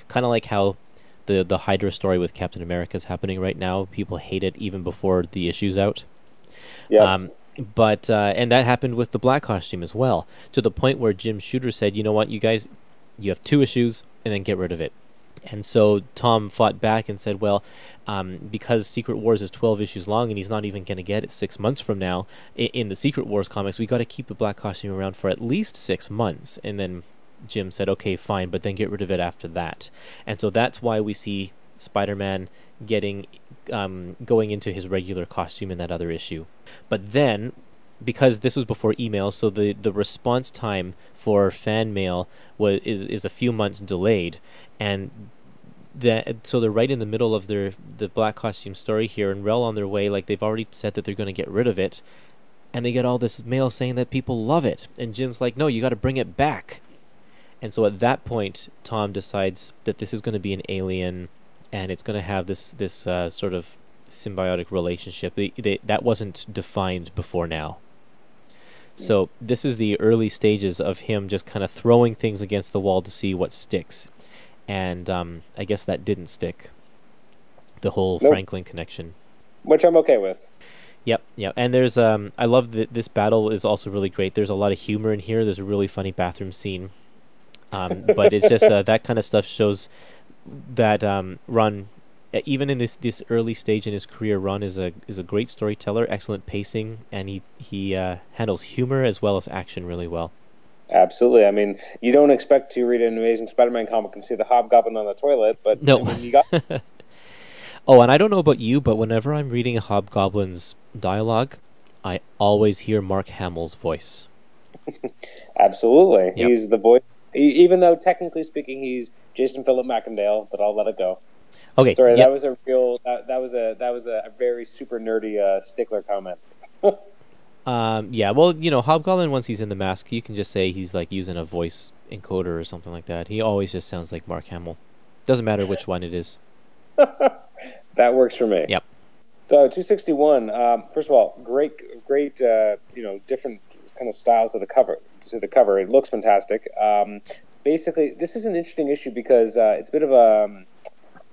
kind of like how the, the Hydra story with Captain America is happening right now, people hate it even before the issue's out. Yes. Um, But uh, and that happened with the black costume as well, to the point where Jim Shooter said, "You know what, you guys, you have two issues, and then get rid of it." And so Tom fought back and said, "Well, um, because Secret Wars is twelve issues long, and he's not even going to get it six months from now in, in the Secret Wars comics, we got to keep the black costume around for at least six months." And then Jim said, "Okay, fine, but then get rid of it after that." And so that's why we see Spider-Man getting. Um, going into his regular costume in that other issue. But then, because this was before email, so the, the response time for fan mail was is, is a few months delayed, and that so they're right in the middle of their the black costume story here, and well on their way, like they've already said that they're going to get rid of it, and they get all this mail saying that people love it, and Jim's like, "No, you got to bring it back." And so at that point, Tom decides that this is going to be an alien, and it's going to have this this uh, sort of symbiotic relationship. They, they, that wasn't defined before now. So this is the early stages of him just kind of throwing things against the wall to see what sticks. And um, I guess that didn't stick. the whole nope. Franklin connection. Which I'm okay with. Yep, yep. And there's, um, I love that this battle is also really great. There's a lot of humor in here. There's a really funny bathroom scene. Um, but it's just uh, that kind of stuff shows that um, Ron, even in this, this early stage in his career, Ron is a is a great storyteller, excellent pacing, and he, he uh, handles humor as well as action really well. Absolutely. I mean, you don't expect to read an Amazing Spider-Man comic and see the Hobgoblin on the toilet, but no. I mean, you got... Oh, and I don't know about you, but whenever I'm reading Hobgoblin's dialogue, I always hear Mark Hamill's voice. Absolutely. Yep. He's the voice. Even though, technically speaking, he's Jason Philip McIndale, but I'll let it go. Okay. Sorry, yep. that was a real, that, that was a, that was a very super nerdy uh, stickler comment. um, yeah, well, you know, Hobgoblin, once he's in the mask, you can just say he's like using a voice encoder or something like that. He always just sounds like Mark Hamill. Doesn't matter which one it is. That works for me. Yep. So two sixty-one. Um, first of all, great, great. Uh, you know, different kind of styles of the cover. To the cover, it looks fantastic. Um, basically, this is an interesting issue because uh, it's a bit of a um,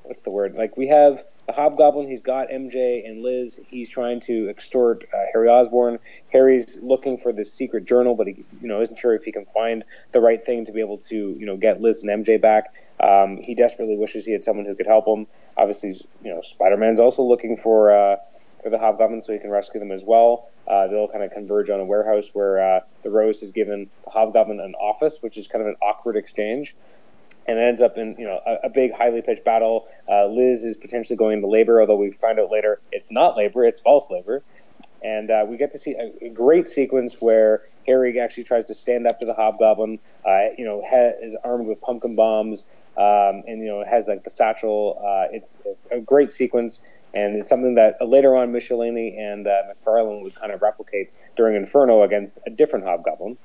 what's the word? Like we have the Hobgoblin. He's got M J and Liz. He's trying to extort uh, Harry Osborn. Harry's looking for this secret journal, but he, you know, isn't sure if he can find the right thing to be able to, you know, get Liz and M J back. Um, he desperately wishes he had someone who could help him. Obviously, you know, Spider-Man's also looking for uh, for the Hobgoblin so he can rescue them as well. Uh, they'll kind of converge on a warehouse where uh, the Rose has given the Hobgoblin an office, which is kind of an awkward exchange. And it ends up in, you know, a, a big, highly pitched battle. Uh, Liz is potentially going into labor, although we find out later it's not labor, it's false labor. And uh, we get to see a great sequence where Harry actually tries to stand up to the Hobgoblin. Uh, you know, ha- is armed with pumpkin bombs, um, and you know has like the satchel. Uh, it's a great sequence, and it's something that uh, later on Michelinie and uh, McFarlane would kind of replicate during Inferno against a different Hobgoblin.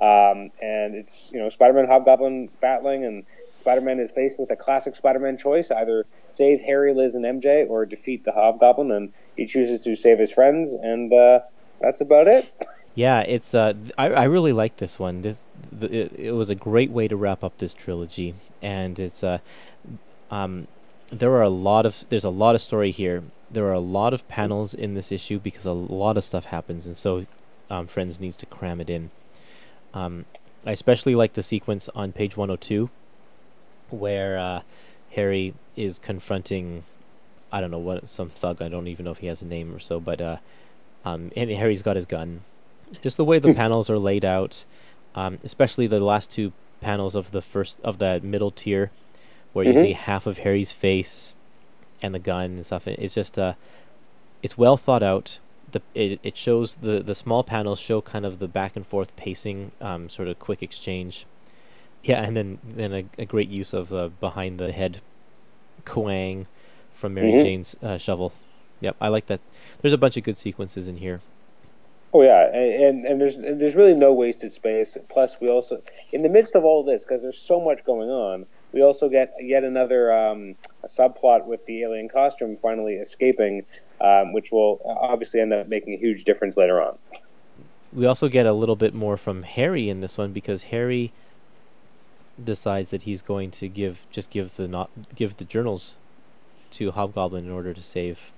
Um, and it's, you know, Spider-Man Hobgoblin battling, and Spider-Man is faced with a classic Spider-Man choice, either save Harry, Liz, and M J, or defeat the Hobgoblin, and he chooses to save his friends, and uh, that's about it. Yeah, it's, uh, I, I really like this one. This the, it, it was a great way to wrap up this trilogy, and it's, uh, um, there are a lot of, there's a lot of story here. There are a lot of panels in this issue because a lot of stuff happens, and so um, Frenz needs to cram it in. Um, I especially like the sequence on page one oh two where uh, Harry is confronting, I don't know what, some thug, I don't even know if he has a name or so, but uh, um, and Harry's got his gun. Just the way the panels are laid out, um, especially the last two panels of the first of that middle tier where mm-hmm. you see half of Harry's face and the gun and stuff. It, it's just uh, it's well thought out. The, it, it shows the, the small panels show kind of the back and forth pacing, um, sort of quick exchange. Yeah, and then, then a, a great use of uh, behind the head quang from Mary mm-hmm. Jane's uh, shovel. Yep, I like that. There's a bunch of good sequences in here. Oh yeah, and and there's and there's really no wasted space. Plus, we also, in the midst of all this, because there's so much going on, we also get yet another um, subplot with the alien costume finally escaping, um, which will obviously end up making a huge difference later on. We also get a little bit more from Harry in this one because Harry decides that he's going to give just give the not give the journals to Hobgoblin in order to save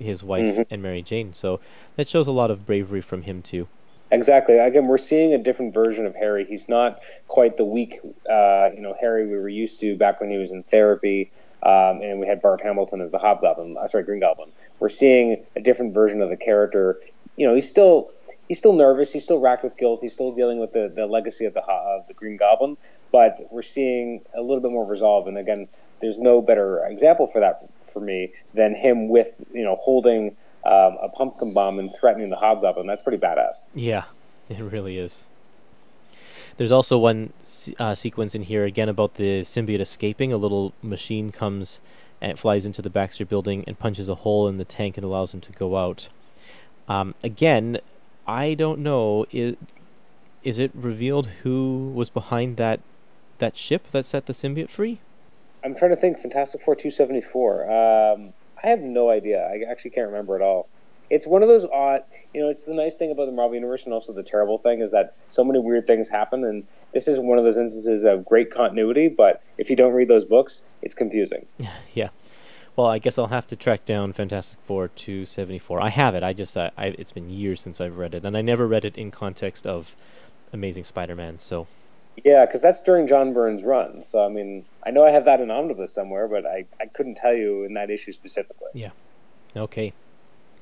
his wife mm-hmm. and Mary Jane. So that shows a lot of bravery from him too. Exactly. Again, we're seeing a different version of Harry. He's not quite the weak, uh, you know, Harry we were used to back when he was in therapy, um, and we had Bart Hamilton as the Hobgoblin. Uh, sorry, Green Goblin. We're seeing a different version of the character. You know, he's still he's still nervous. He's still racked with guilt. He's still dealing with the, the legacy of the of the Green Goblin. But we're seeing a little bit more resolve. And again, there's no better example for that for me than him with, you know, holding um, a pumpkin bomb and threatening the Hobgoblin. That's pretty badass. Yeah, it really is. There's also one uh, sequence in here again about the symbiote escaping. A little machine comes and it flies into the Baxter building and punches a hole in the tank and allows him to go out. Um, again, I don't know. Is, is it revealed who was behind that that ship that set the symbiote free? I'm trying to think. Fantastic Four two seventy-four. Um, I have no idea. I actually can't remember at all. It's one of those odd, you know, it's the nice thing about the Marvel Universe and also the terrible thing is that so many weird things happen, and this is one of those instances of great continuity, but if you don't read those books, it's confusing. Yeah. Well, I guess I'll have to track down Fantastic Four two seventy-four. I have it. I just I, I it's been years since I've read it, and I never read it in context of Amazing Spider-Man. So yeah, because that's during John Byrne's run. So I mean, I know I have that in omnibus somewhere, but I, I couldn't tell you in that issue specifically. Yeah. Okay.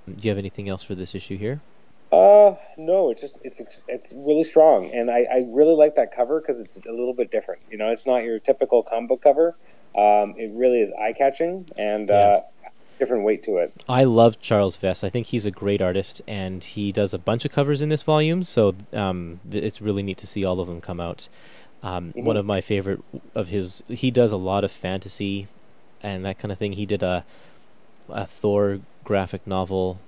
Do you have anything else for this issue here? Uh, no, it's just, it's, it's really strong. And I, I really like that cover because it's a little bit different. You know, it's not your typical comic book cover. Um, it really is eye-catching and yeah. uh, different weight to it. I love Charles Vess. I think he's a great artist, and he does a bunch of covers in this volume. So um, it's really neat to see all of them come out. Um, mm-hmm. One of my favorite of his, he does a lot of fantasy and that kind of thing. He did a, a Thor graphic novel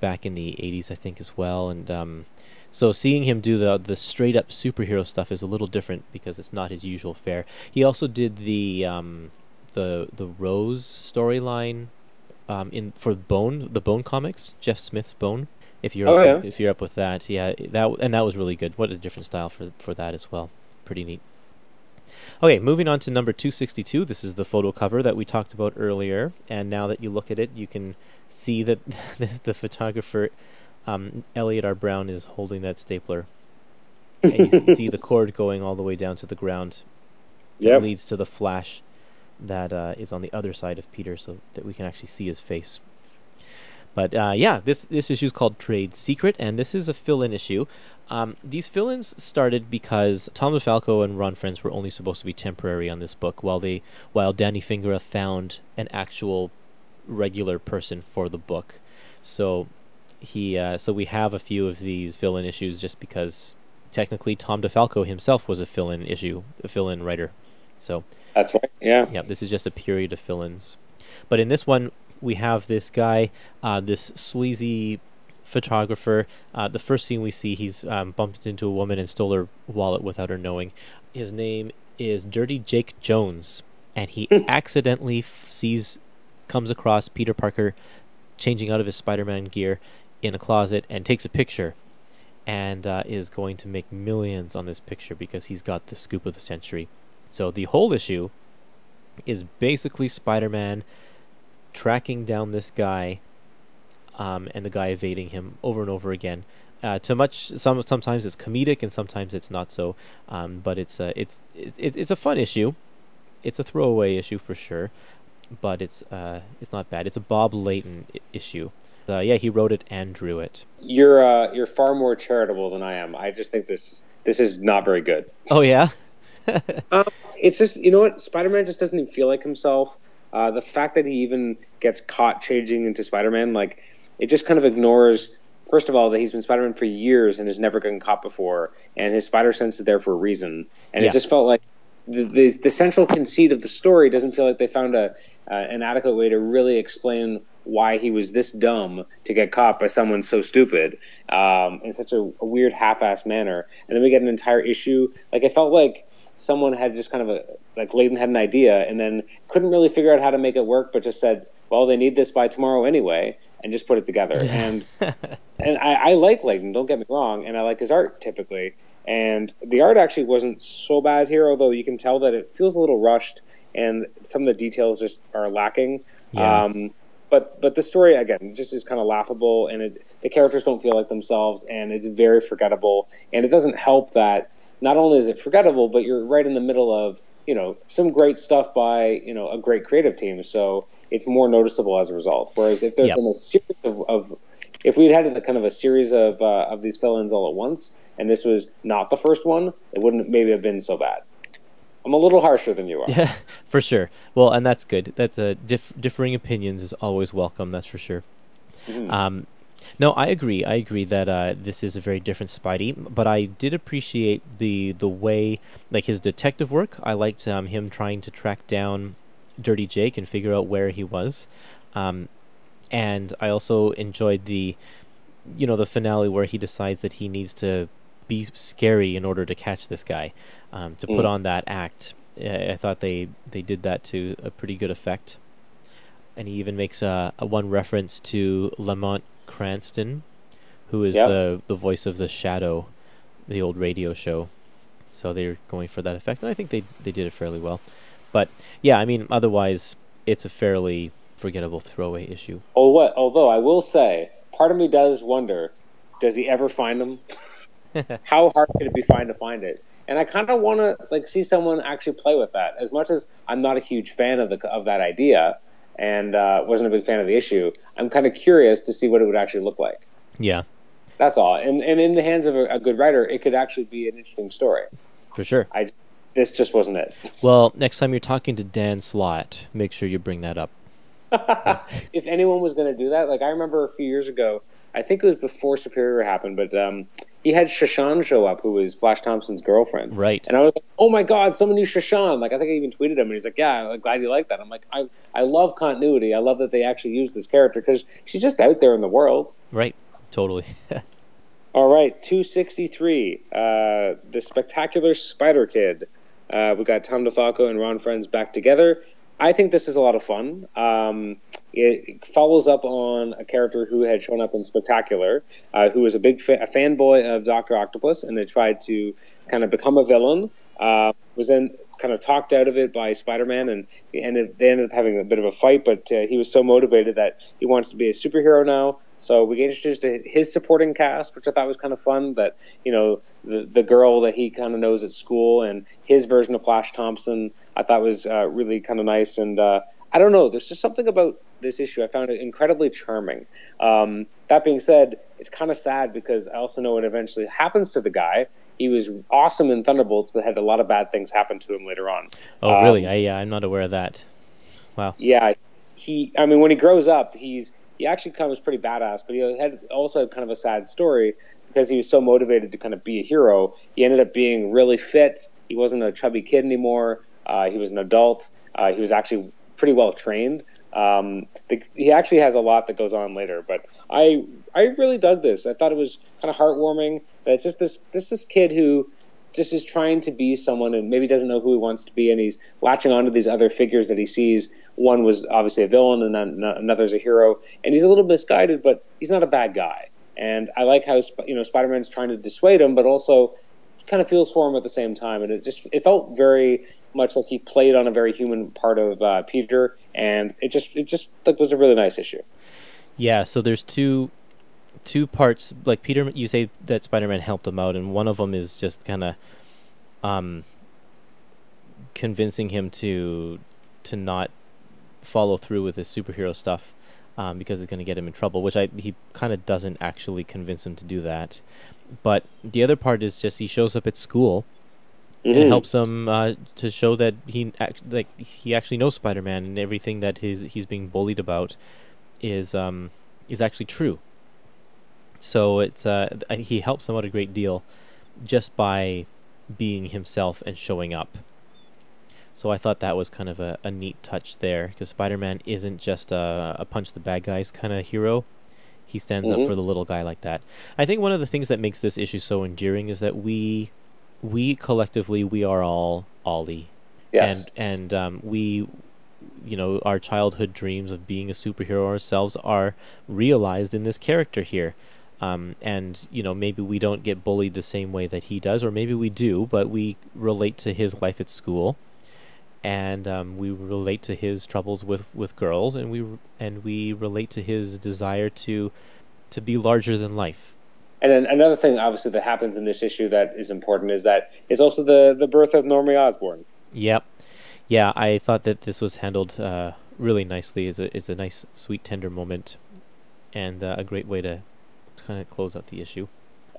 back in the eighties, I think, as well, and um, so seeing him do the the straight up superhero stuff is a little different because it's not his usual fare. He also did the um, the the Rose storyline um, in for Bone, the Bone comics, Jeff Smith's Bone. If you're oh, up, yeah. if you're up with that, yeah, that and that was really good. What a different style for for that as well. Pretty neat. Okay, moving on to number two sixty-two. This is the photo cover that we talked about earlier, and now that you look at it, you can see that the photographer, um, Elliot R. Brown, is holding that stapler. And you see the cord going all the way down to the ground. Yep. It leads to the flash that uh, is on the other side of Peter, so that we can actually see his face. But uh, yeah, this, this issue is called Trade Secret, and this is a fill-in issue. Um, these fill-ins started because Tom DeFalco and Ron Frenz were only supposed to be temporary on this book, while they while Danny Fingeroth found an actual regular person for the book. So he uh, so we have a few of these fill-in issues just because technically Tom DeFalco himself was a fill-in issue, a fill-in writer. So that's right. Yeah. Yeah, this is just a period of fill-ins. But in this one we have this guy, uh, this sleazy photographer. Uh, the first scene we see, he's um, bumped into a woman and stole her wallet without her knowing. His name is Dirty Jake Jones, and he accidentally f- sees comes across Peter Parker changing out of his Spider-Man gear in a closet and takes a picture, and uh, is going to make millions on this picture because he's got the scoop of the century. So the whole issue is basically Spider-Man tracking down this guy, um, and the guy evading him over and over again. Uh, to much, some sometimes it's comedic and sometimes it's not so. Um, but it's a it's it, it's a fun issue. It's a throwaway issue for sure, but it's uh it's not bad. It's a Bob Layton I- issue. Uh, yeah, he wrote it and drew it. You're uh you're far more charitable than I am. I just think this this is not very good. Oh yeah, um, it's just, you know what, Spider-Man just doesn't even feel like himself. Uh, the fact that he even gets caught changing into Spider-Man, like, it just kind of ignores, first of all, that he's been Spider-Man for years and has never gotten caught before, and his spider sense is there for a reason. And yeah. It just felt like the, the the central conceit of the story doesn't feel like they found a uh, an adequate way to really explain why he was this dumb to get caught by someone so stupid um, in such a, a weird half-assed manner. And then we get an entire issue. Like, I felt like someone had just kind of a, like Layton had an idea and then couldn't really figure out how to make it work, but just said, well, they need this by tomorrow anyway, and just put it together. And and I, I like Layton, don't get me wrong, and I like his art typically. And the art actually wasn't so bad here, although you can tell that it feels a little rushed and some of the details just are lacking. Yeah. Um, But but the story, again, just is kind of laughable, and it, the characters don't feel like themselves, and it's very forgettable. And it doesn't help that not only is it forgettable, but you're right in the middle of, you know, some great stuff by, you know, a great creative team. So it's more noticeable as a result. Whereas if there's yep. been a series of, of if we'd had a kind of a series of uh, of these fill-ins all at once, and this was not the first one, it wouldn't maybe have been so bad. I'm a little harsher than you are. Yeah, for sure. Well, and that's good. That's uh, dif- differing opinions is always welcome, that's for sure. Mm-hmm. Um, no, I agree. I agree that uh, this is a very different Spidey, but I did appreciate the the way, like his detective work. I liked um, him trying to track down Dirty Jake and figure out where he was. Um, and I also enjoyed the, you know, the finale where he decides that he needs to be scary in order to catch this guy, um, to put mm. on that act. I, I thought they, they did that to a pretty good effect. And he even makes a, a one reference to Lamont Cranston, who is yep. the, the voice of the Shadow, the old radio show. So they're going for that effect, and I think they, they did it fairly well. But yeah, I mean, otherwise, it's a fairly forgettable throwaway issue. Oh, what? Although I will say, part of me does wonder, does he ever find them? How hard could it be fine to find it? And I kind of want to like see someone actually play with that. As much as I'm not a huge fan of the of that idea, and uh, wasn't a big fan of the issue, I'm kind of curious to see what it would actually look like. Yeah, that's all. And and in the hands of a, a good writer, it could actually be an interesting story. For sure. I this just wasn't it. Well, next time you're talking to Dan Slott, make sure you bring that up. If anyone was going to do that, like I remember a few years ago, I think it was before Superior happened, but um, he had Shoshan show up, who was Flash Thompson's girlfriend. Right. And I was like, oh my God, someone knew Shoshan. Like, I think I even tweeted him, and he's like, yeah, I'm glad you like that. I'm like, I I love continuity. I love that they actually use this character because she's just out there in the world. Right. Totally. All right, two sixty-three, uh, the Spectacular Spider-Kid. Uh, we got Tom DeFalco and Ron Frenz back together. I think this is a lot of fun. Um, it follows up on a character who had shown up in Spectacular, uh, who was a big fa- a fanboy of Doctor Octopus, and they tried to kind of become a villain. Uh, was then kind of talked out of it by Spider-Man, and they ended, they ended up having a bit of a fight, but uh, he was so motivated that he wants to be a superhero now. So we get introduced to his supporting cast, which I thought was kind of fun. That, you know, the the girl that he kind of knows at school and his version of Flash Thompson, I thought was uh, really kind of nice. And uh, I don't know, there's just something about this issue I found it incredibly charming. Um, that being said, it's kind of sad because I also know what eventually happens to the guy. He was awesome in Thunderbolts, but had a lot of bad things happen to him later on. Oh, um, really? I, yeah, I'm not aware of that. Wow. Yeah, he. I mean, when he grows up, he's. He actually comes pretty badass, but he had also had kind of a sad story because he was so motivated to kind of be a hero. He ended up being really fit. He wasn't a chubby kid anymore. Uh, he was an adult. Uh, he was actually pretty well trained. Um, the, he actually has a lot that goes on later, but I I really dug this. I thought it was kind of heartwarming. That it's just this this this kid who just is trying to be someone and maybe doesn't know who he wants to be, and he's latching onto these other figures that he sees. One was obviously a villain, and then another's a hero, and he's a little misguided, but he's not a bad guy. And I like how, you know, Spider-Man's trying to dissuade him, but also kind of feels for him at the same time. And it just it felt very much like he played on a very human part of uh, Peter, and it just it just like was a really nice issue. Yeah. So there's two. Two parts, like Peter, you say that Spider-Man helped him out, and one of them is just kind of um, convincing him to to not follow through with his superhero stuff um, because it's going to get him in trouble, which I he kind of doesn't actually convince him to do that. But the other part is just he shows up at school mm-hmm. and it helps him uh, to show that he act, like he actually knows Spider-Man, and everything that he's, he's being bullied about is um, is actually true. So it's uh, he helps him out a great deal just by being himself and showing up. So I thought that was kind of a, a neat touch there, because Spider-Man isn't just a, a punch-the-bad-guys kind of hero. He stands mm-hmm. up for the little guy like that. I think one of the things that makes this issue so endearing is that we we collectively, we are all Ollie. Yes. And, and um, we... you know, our childhood dreams of being a superhero ourselves are realized in this character here. Um, and, you know, maybe we don't get bullied the same way that he does, or maybe we do, but we relate to his life at school, and um, we relate to his troubles with, with girls, and we and we relate to his desire to to be larger than life. And then another thing, obviously, that happens in this issue that is important is that it's also the, the birth of Norman Osborn. Yep. Yeah, I thought that this was handled uh, really nicely. It's a, it's a nice, sweet, tender moment, and uh, a great way to kind of close out the issue.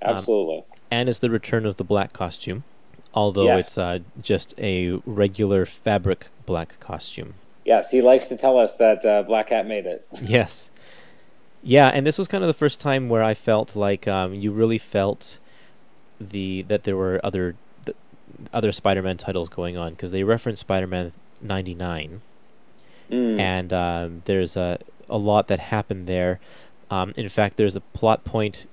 Absolutely. Um, and it's the return of the black costume, although yes. it's uh, just a regular fabric black costume. Yes, he likes to tell us that uh, Black Cat made it. Yes. Yeah, and this was kind of the first time where I felt like um, you really felt the that there were other... other Spider-Man titles going on, because they reference Spider-Man ninety-nine mm. and um, there's a, a lot that happened there. Um, in fact, there's a plot point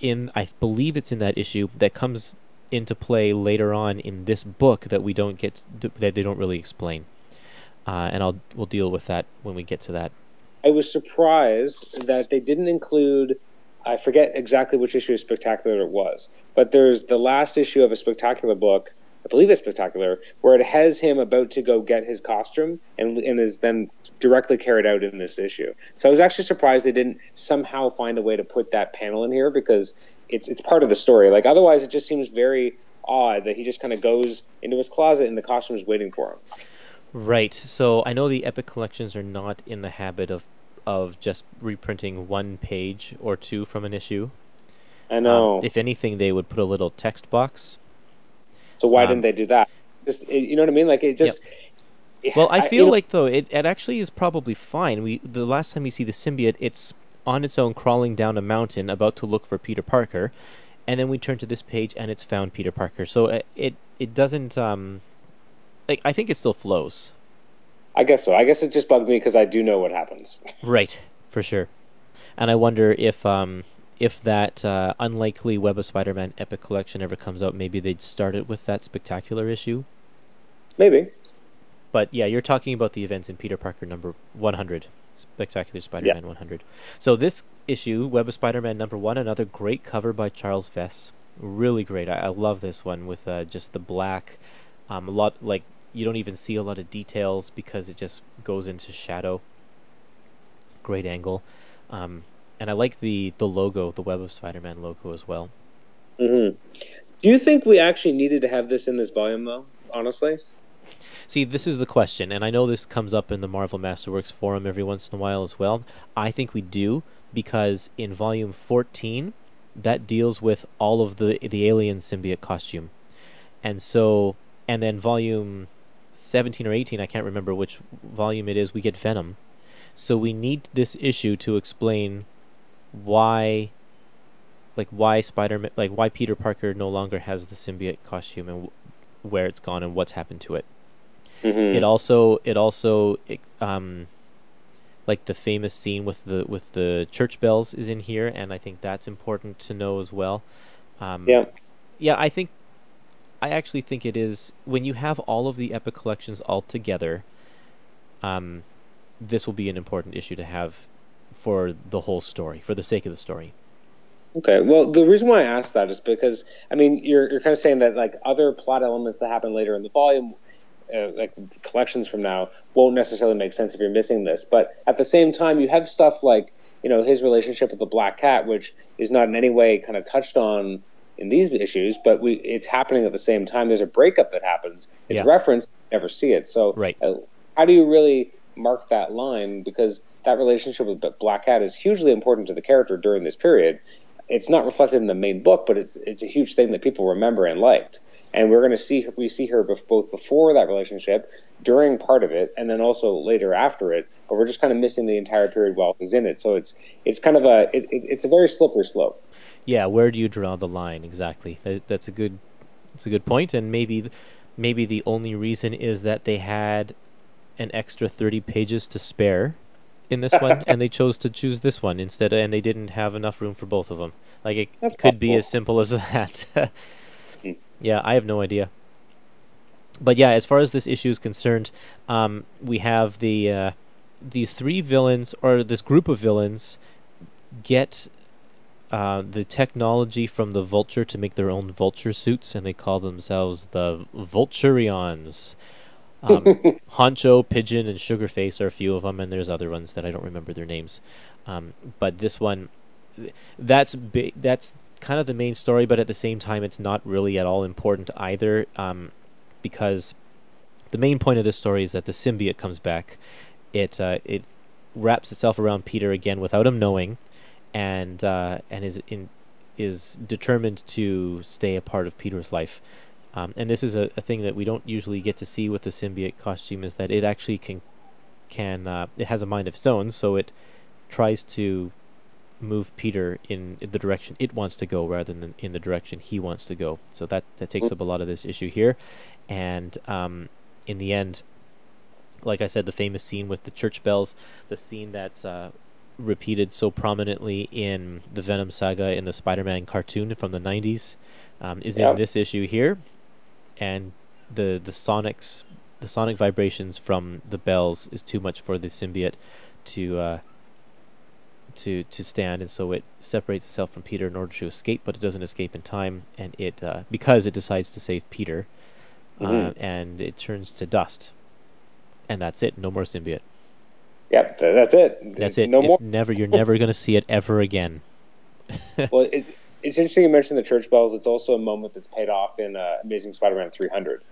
in, I believe it's in that issue, that comes into play later on in this book that we don't get to, that they don't really explain, uh, and I'll we'll deal with that when we get to that. I was surprised that they didn't include, I forget exactly which issue of Spectacular it was, but there's the last issue of a Spectacular book I believe it's Spectacular, where it has him about to go get his costume and, and is then directly carried out in this issue. So I was actually surprised they didn't somehow find a way to put that panel in here, because it's it's part of the story. Like, otherwise it just seems very odd that he just kind of goes into his closet and the costume is waiting for him. Right. So I know the Epic collections are not in the habit of of just reprinting one page or two from an issue. I know. Um, if anything, they would put a little text box. So why um, didn't they do that? Just, you know what I mean? Like, it just. Yep. Well, I feel I, like know, though it, it actually is probably fine. We the last time we see the symbiote, it's on its own crawling down a mountain, about to look for Peter Parker, and then we turn to this page and it's found Peter Parker. So it it, it doesn't um, like I think it still flows. I guess so. I guess it just bugged me because I do know what happens. Right, for sure. And I wonder if um. If that uh, unlikely Web of Spider-Man Epic collection ever comes out, maybe they'd start it with that Spectacular issue. Maybe. But yeah, you're talking about the events in Peter Parker number one hundred, Spectacular Spider-Man yeah. one hundred. So this issue, Web of Spider-Man number one, another great cover by Charles Vess. Really great. I, I love this one with uh, just the black. Um, a lot like you don't even see a lot of details because it just goes into shadow. Great angle. Um, And I like the, the logo, the Web of Spider-Man logo as well. Mm-hmm. Do you think we actually needed to have this in this volume, though, honestly? See, this is the question, and I know this comes up in the Marvel Masterworks forum every once in a while as well. I think we do, because in volume fourteen, that deals with all of the, the alien symbiote costume. And so, and then volume seventeen or eighteen, I can't remember which volume it is, we get Venom. So we need this issue to explain why like why Spider-Man like why Peter Parker no longer has the symbiote costume and w- where it's gone and what's happened to it. Mm-hmm. It also it also it, um like the famous scene with the with the church bells is in here, and I think that's important to know as well. Um Yeah. Yeah, I think I actually think it is when you have all of the Epic collections all together, um this will be an important issue to have for the whole story, for the sake of the story. Okay, well, the reason why I asked that is because, I mean, you're you're kind of saying that, like, other plot elements that happen later in the volume, uh, like, collections from now, won't necessarily make sense if you're missing this. But at the same time, you have stuff like, you know, his relationship with the Black Cat, which is not in any way kind of touched on in these issues, but we it's happening at the same time. There's a breakup that happens. It's yeah. referenced, you never see it. So right. uh, how do you really mark that line, because that relationship with Black Cat is hugely important to the character during this period. It's not reflected in the main book, but it's it's a huge thing that people remember and liked. And we're going to see we see her both before that relationship, during part of it, and then also later after it. But we're just kind of missing the entire period while she's in it. So it's it's kind of a it, it's a very slippery slope. Yeah, where do you draw the line exactly? That, that's a good that's a good point. And maybe maybe the only reason is that they had an extra thirty pages to spare in this one, and they chose to choose this one instead, and they didn't have enough room for both of them. Like, it That's could be cool. as simple as that. Yeah, I have no idea. But yeah, as far as this issue is concerned, um, we have the uh, these three villains, or this group of villains, get uh, the technology from the Vulture to make their own Vulture suits, and they call themselves the Vulturions. um, Honcho, Pigeon, and Sugarface are a few of them, and there's other ones that I don't remember their names. Um, but this one, that's bi- that's kind of the main story, but at the same time, it's not really at all important either, um, because the main point of this story is that the symbiote comes back. It uh, it wraps itself around Peter again without him knowing, and uh, and is in, is determined to stay a part of Peter's life. Um, and this is a, a thing that we don't usually get to see with the symbiote costume, is that it actually can, can uh, it has a mind of its own, so it tries to move Peter in, in the direction it wants to go rather than in the direction he wants to go. So that, that takes up a lot of this issue here. And um, in the end, like I said, the famous scene with the church bells, the scene that's uh, repeated so prominently in the Venom saga in the Spider-Man cartoon from the nineties, um, is yeah. in this issue here. And the the sonics, the sonic vibrations from the bells is too much for the symbiote to uh, to to stand, and so it separates itself from Peter in order to escape. But it doesn't escape in time, and it uh, because it decides to save Peter, mm-hmm. um, and it turns to dust. And that's it. No more symbiote. Yep, that's it. That's it. No it's more. Never. You're never going to see it ever again. Well, it, it's interesting you mentioned the church bells. It's also a moment that's paid off in uh, Amazing Spider-Man three hundred.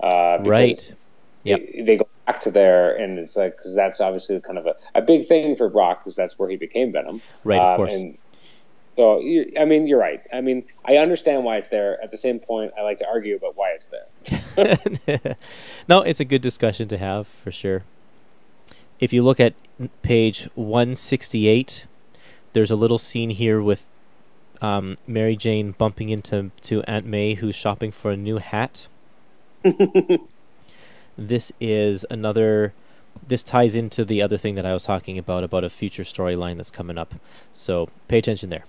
Uh, right. Yep. It, they go back to there, and it's like, because that's obviously kind of a, a big thing for Brock, because that's where he became Venom. Right, of um, course. And so, I mean, you're right. I mean, I understand why it's there. At the same point, I like to argue about why it's there. No, it's a good discussion to have, for sure. If you look at page one sixty-eight, there's a little scene here with um, Mary Jane bumping into to Aunt May, who's shopping for a new hat. This is another... This ties into the other thing that I was talking about, about a future storyline that's coming up. So pay attention there.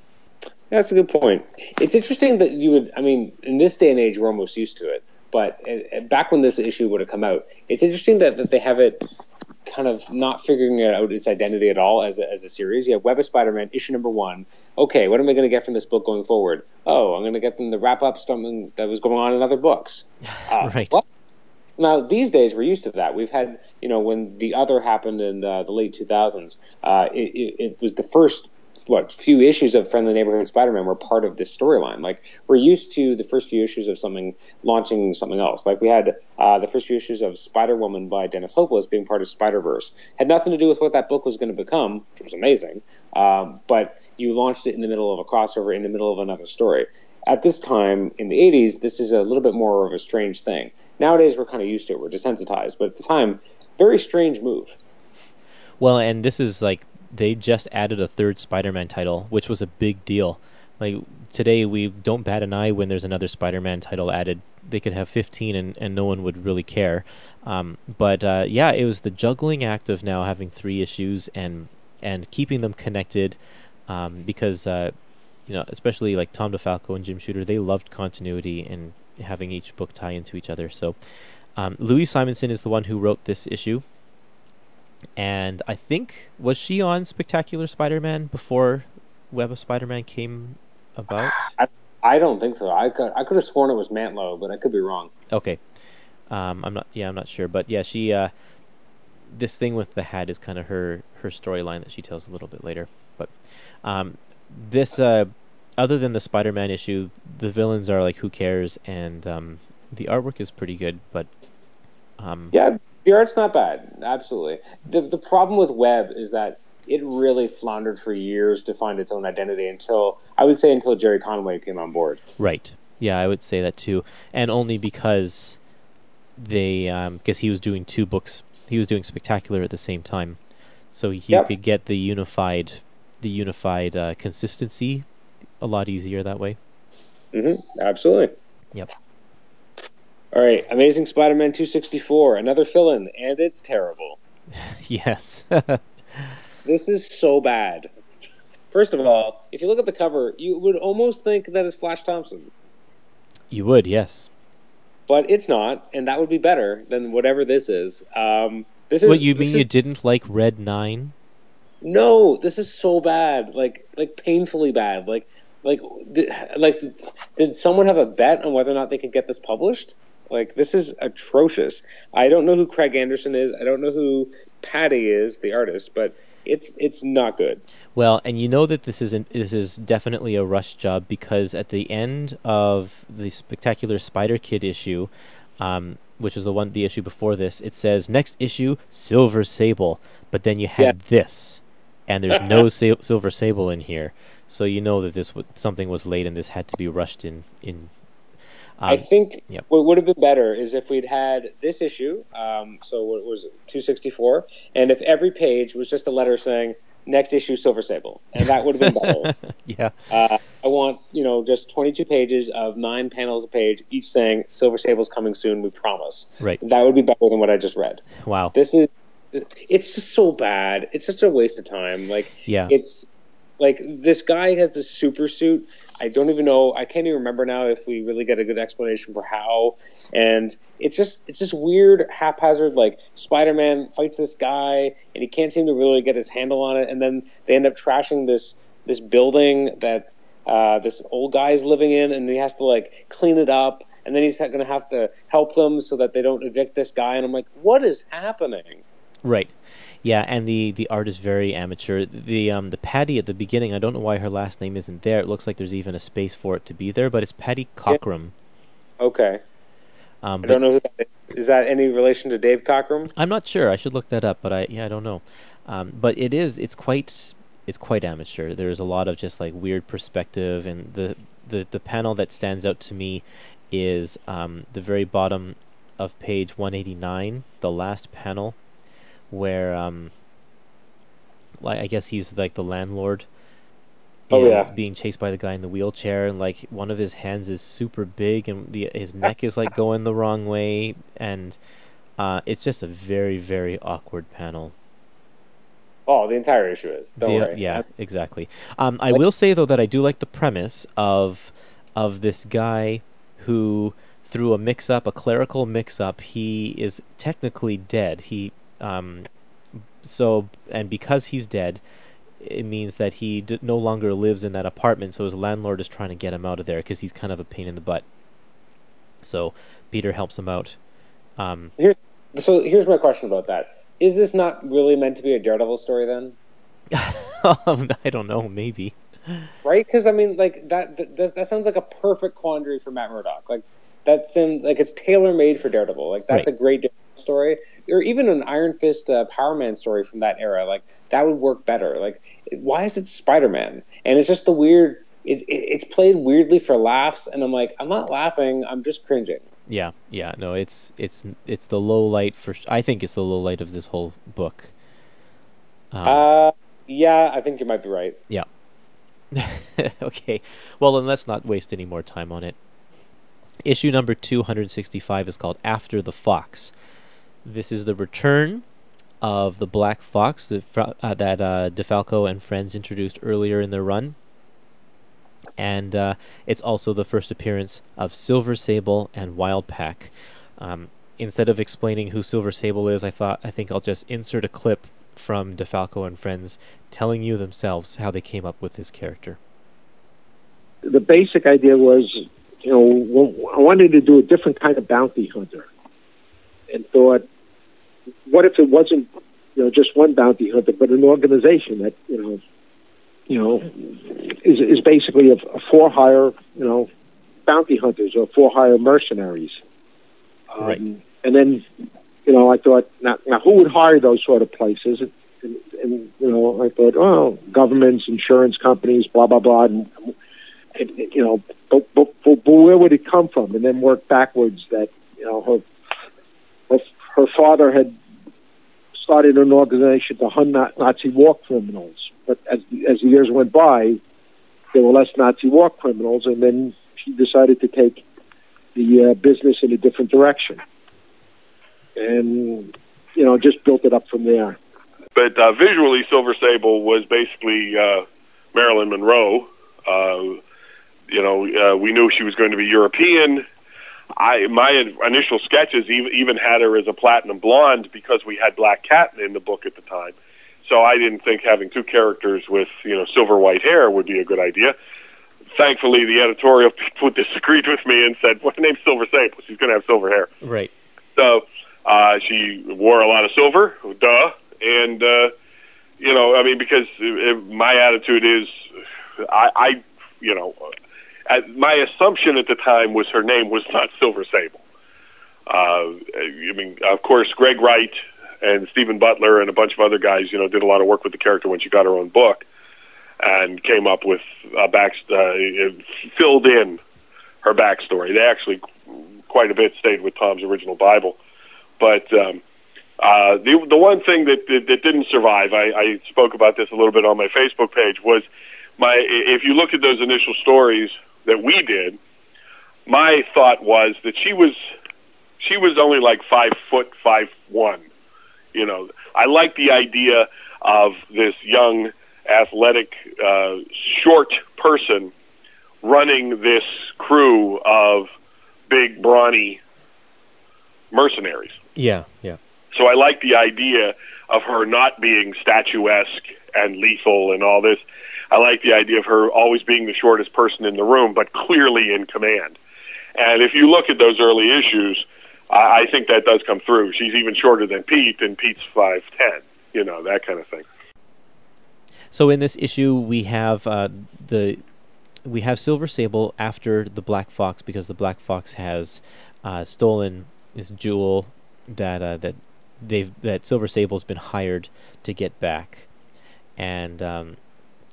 That's a good point. It's interesting that you would... I mean, in this day and age, we're almost used to it. But uh, back when this issue would have come out, it's interesting that, that they have it... kind of not figuring out its identity at all as a, as a series. You have Web of Spider-Man, issue number one. Okay, what am I going to get from this book going forward? Oh, I'm going to get them to wrap up something that was going on in other books. Uh, right. Well, now, these days, we're used to that. We've had, you know, when The Other happened in uh, the late two thousands, uh, it, it, it was the first, what, few issues of Friendly Neighborhood Spider-Man were part of this storyline. Like, we're used to the first few issues of something launching something else. Like, we had uh, the first few issues of Spider-Woman by Dennis Hopeless being part of Spider-Verse. Had nothing to do with what that book was going to become, which was amazing, um, but you launched it in the middle of a crossover, in the middle of another story. At this time, in the eighties, this is a little bit more of a strange thing. Nowadays, we're kind of used to it. We're desensitized. But at the time, very strange move. Well, and this is like, they just added a third Spider-Man title, which was a big deal. Like, today, we don't bat an eye when there's another Spider-Man title added. They could have fifteen, and, and no one would really care. Um, but, uh, yeah, it was the juggling act of now having three issues and and keeping them connected um, because, uh, you know, especially, like, Tom DeFalco and Jim Shooter, they loved continuity and having each book tie into each other. So, um, Louise Simonson is the one who wrote this issue. And I think, was she on Spectacular Spider-Man before Web of Spider-Man came about? I, I don't think so. I could I could have sworn it was Mantlo, but I could be wrong. Okay, um, I'm not. Yeah, I'm not sure. But yeah, she. Uh, this thing with the hat is kind of her her storyline that she tells a little bit later. But um, this, uh, other than the Spider-Man issue, the villains are like, who cares, and um, the artwork is pretty good. But um, yeah. The art's not bad, absolutely. The the problem with Web is that it really floundered for years to find its own identity until, I would say until Jerry Conway came on board. Right. Yeah, I would say that too. And only because they, um, 'cause he was doing two books. He was doing Spectacular at the same time. So he yep. could get the unified, the unified uh, consistency a lot easier that way. Mm-hmm. Absolutely. Yep. All right, Amazing Spider-Man two sixty-four, another fill-in, and it's terrible. Yes. This is so bad. First of all, if you look at the cover, you would almost think that it's Flash Thompson. You would, yes. But it's not, and that would be better than whatever this is. Um, this is. What, you mean is... you didn't like Red nine? No, this is so bad, like like painfully bad, like like th- like th- did someone have a bet on whether or not they could get this published? Like, this is atrocious. I don't know who Craig Anderson is. I don't know who Patty is, the artist, but it's it's not good. Well, and you know that this isn't. This is definitely a rush job, because at the end of the Spectacular Spider-Kid issue, um, which is the one, the issue before this, it says next issue Silver Sable, but then you had yeah. this, and there's no sa- Silver Sable in here, so you know that this w- something was late and this had to be rushed in in. Um, I think yep. what would have been better is if we'd had this issue, um, so it was two sixty-four, and if every page was just a letter saying, next issue, Silver Sable, and that would have been better. yeah. Uh, I want, you know, just twenty-two pages of nine panels a page, each saying, Silver Sable's coming soon, we promise. Right. That would be better than what I just read. Wow. This is, it's just so bad. It's such a waste of time. Like, yeah. it's... Like, this guy has this super suit. I don't even know. I can't even remember now if we really get a good explanation for how. And it's just it's just weird, haphazard, like, Spider-Man fights this guy, and he can't seem to really get his handle on it. And then they end up trashing this this building that uh, this old guy's living in, and he has to, like, clean it up. and then he's going to have to help them so that they don't evict this guy. And I'm like, what is happening? Right. Yeah, and the, the art is very amateur. The um the Patty at the beginning, I don't know why her last name isn't there. It looks like there's even a space for it to be there, but it's Patty Cockrum. Yeah. Okay. Um, I don't know who that is. Is that any relation to Dave Cockrum? I'm not sure. I should look that up, but I yeah, I don't know. Um, but it is it's quite it's quite amateur. There's a lot of just like weird perspective, and the the, the panel that stands out to me is um, the very bottom of page one eighty-nine, the last panel, where um, like I guess he's like the landlord. Oh, yeah. Being chased by the guy in the wheelchair, and like one of his hands is super big, and the, his neck is like going the wrong way, and uh, it's just a very, very awkward panel. Oh, the entire issue is. Don't the, worry. Yeah, exactly. Um, I like, will say though that I do like the premise of of this guy who, through a mix-up, a clerical mix-up, he is technically dead. He um, so and because he's dead, it means that he d- no longer lives in that apartment, so his landlord is trying to get him out of there because he's kind of a pain in the butt. So Peter helps him out. Um, here's, so here's my question about that. Is this not really meant to be a Daredevil story then? I don't know, maybe. Right? Because, I mean, like that, that that sounds like a perfect quandary for Matt Murdock. Like, that's in, like it's tailor-made for Daredevil. Like, that's right. A great Daredevil story, or even an Iron Fist uh, Power Man story from that era. Like, that would work better. Like, why is it Spider-Man? And it's just the weird it, it it's played weirdly for laughs, and I'm like, I'm not laughing, I'm just cringing. Yeah, yeah, no, it's it's it's the low light for I think it's the low light of this whole book. Um, uh yeah, I think you might be right. Yeah. Okay. Well, then let's not waste any more time on it. Issue number two sixty-five is called After the Fox. This is the return of the Black Fox that, uh, that uh, DeFalco and Frenz introduced earlier in their run. And uh, it's also the first appearance of Silver Sable and Wild Pack. Um, instead of explaining who Silver Sable is, I thought I think I'll just insert a clip from DeFalco and Frenz telling you themselves how they came up with this character. The basic idea was, you know, I wanted to do a different kind of bounty hunter, and thought, what if it wasn't, you know, just one bounty hunter, but an organization that, you know, you know, is is basically a, a for hire, you know, bounty hunters or for hire mercenaries. Um, right. And then, you know, I thought, now, now who would hire those sort of places? And, and, and you know, I thought, oh, governments, insurance companies, blah blah blah, and, and you know, but, but, but where would it come from? And then work backwards that, you know, her. Her father had started an organization to hunt Nazi war criminals, but as, as the years went by, there were less Nazi war criminals, and then she decided to take the uh, business in a different direction, and you know, just built it up from there. But uh, visually, Silver Sable was basically uh, Marilyn Monroe. Uh, you know, uh, we knew she was going to be European. I my initial sketches even, even had her as a platinum blonde because we had Black Cat in the book at the time, so I didn't think having two characters with, you know, silver white hair would be a good idea. Thankfully, the editorial people disagreed with me and said, "Well, her name's Silver Sable. She's going to have silver hair." Right. So uh, she wore a lot of silver, duh. And uh, you know, I mean, because my attitude is, I, I you know. My assumption at the time was her name was not Silver Sable. Uh, I mean, of course, Greg Wright and Stephen Butler and a bunch of other guys, you know, did a lot of work with the character when she got her own book and came up with a back, uh, filled in her backstory. They actually quite a bit stayed with Tom's original Bible. But um, uh, the, the one thing that, that, that didn't survive, I, I spoke about this a little bit on my Facebook page, was my if you look at those initial stories that we did, my thought was that she was she was only like five foot five one. You know, I like the idea of this young, athletic, uh, short person running this crew of big, brawny mercenaries. Yeah, yeah. So I like the idea of her not being statuesque and lethal and all this. I like the idea of her always being the shortest person in the room, but clearly in command. And if you look at those early issues, I, I think that does come through. She's even shorter than Pete, and Pete's five ten, you know, that kind of thing. So in this issue, we have uh, the we have Silver Sable after the Black Fox, because the Black Fox has uh, stolen this jewel that uh, that they've that Silver Sable's been hired to get back, and um,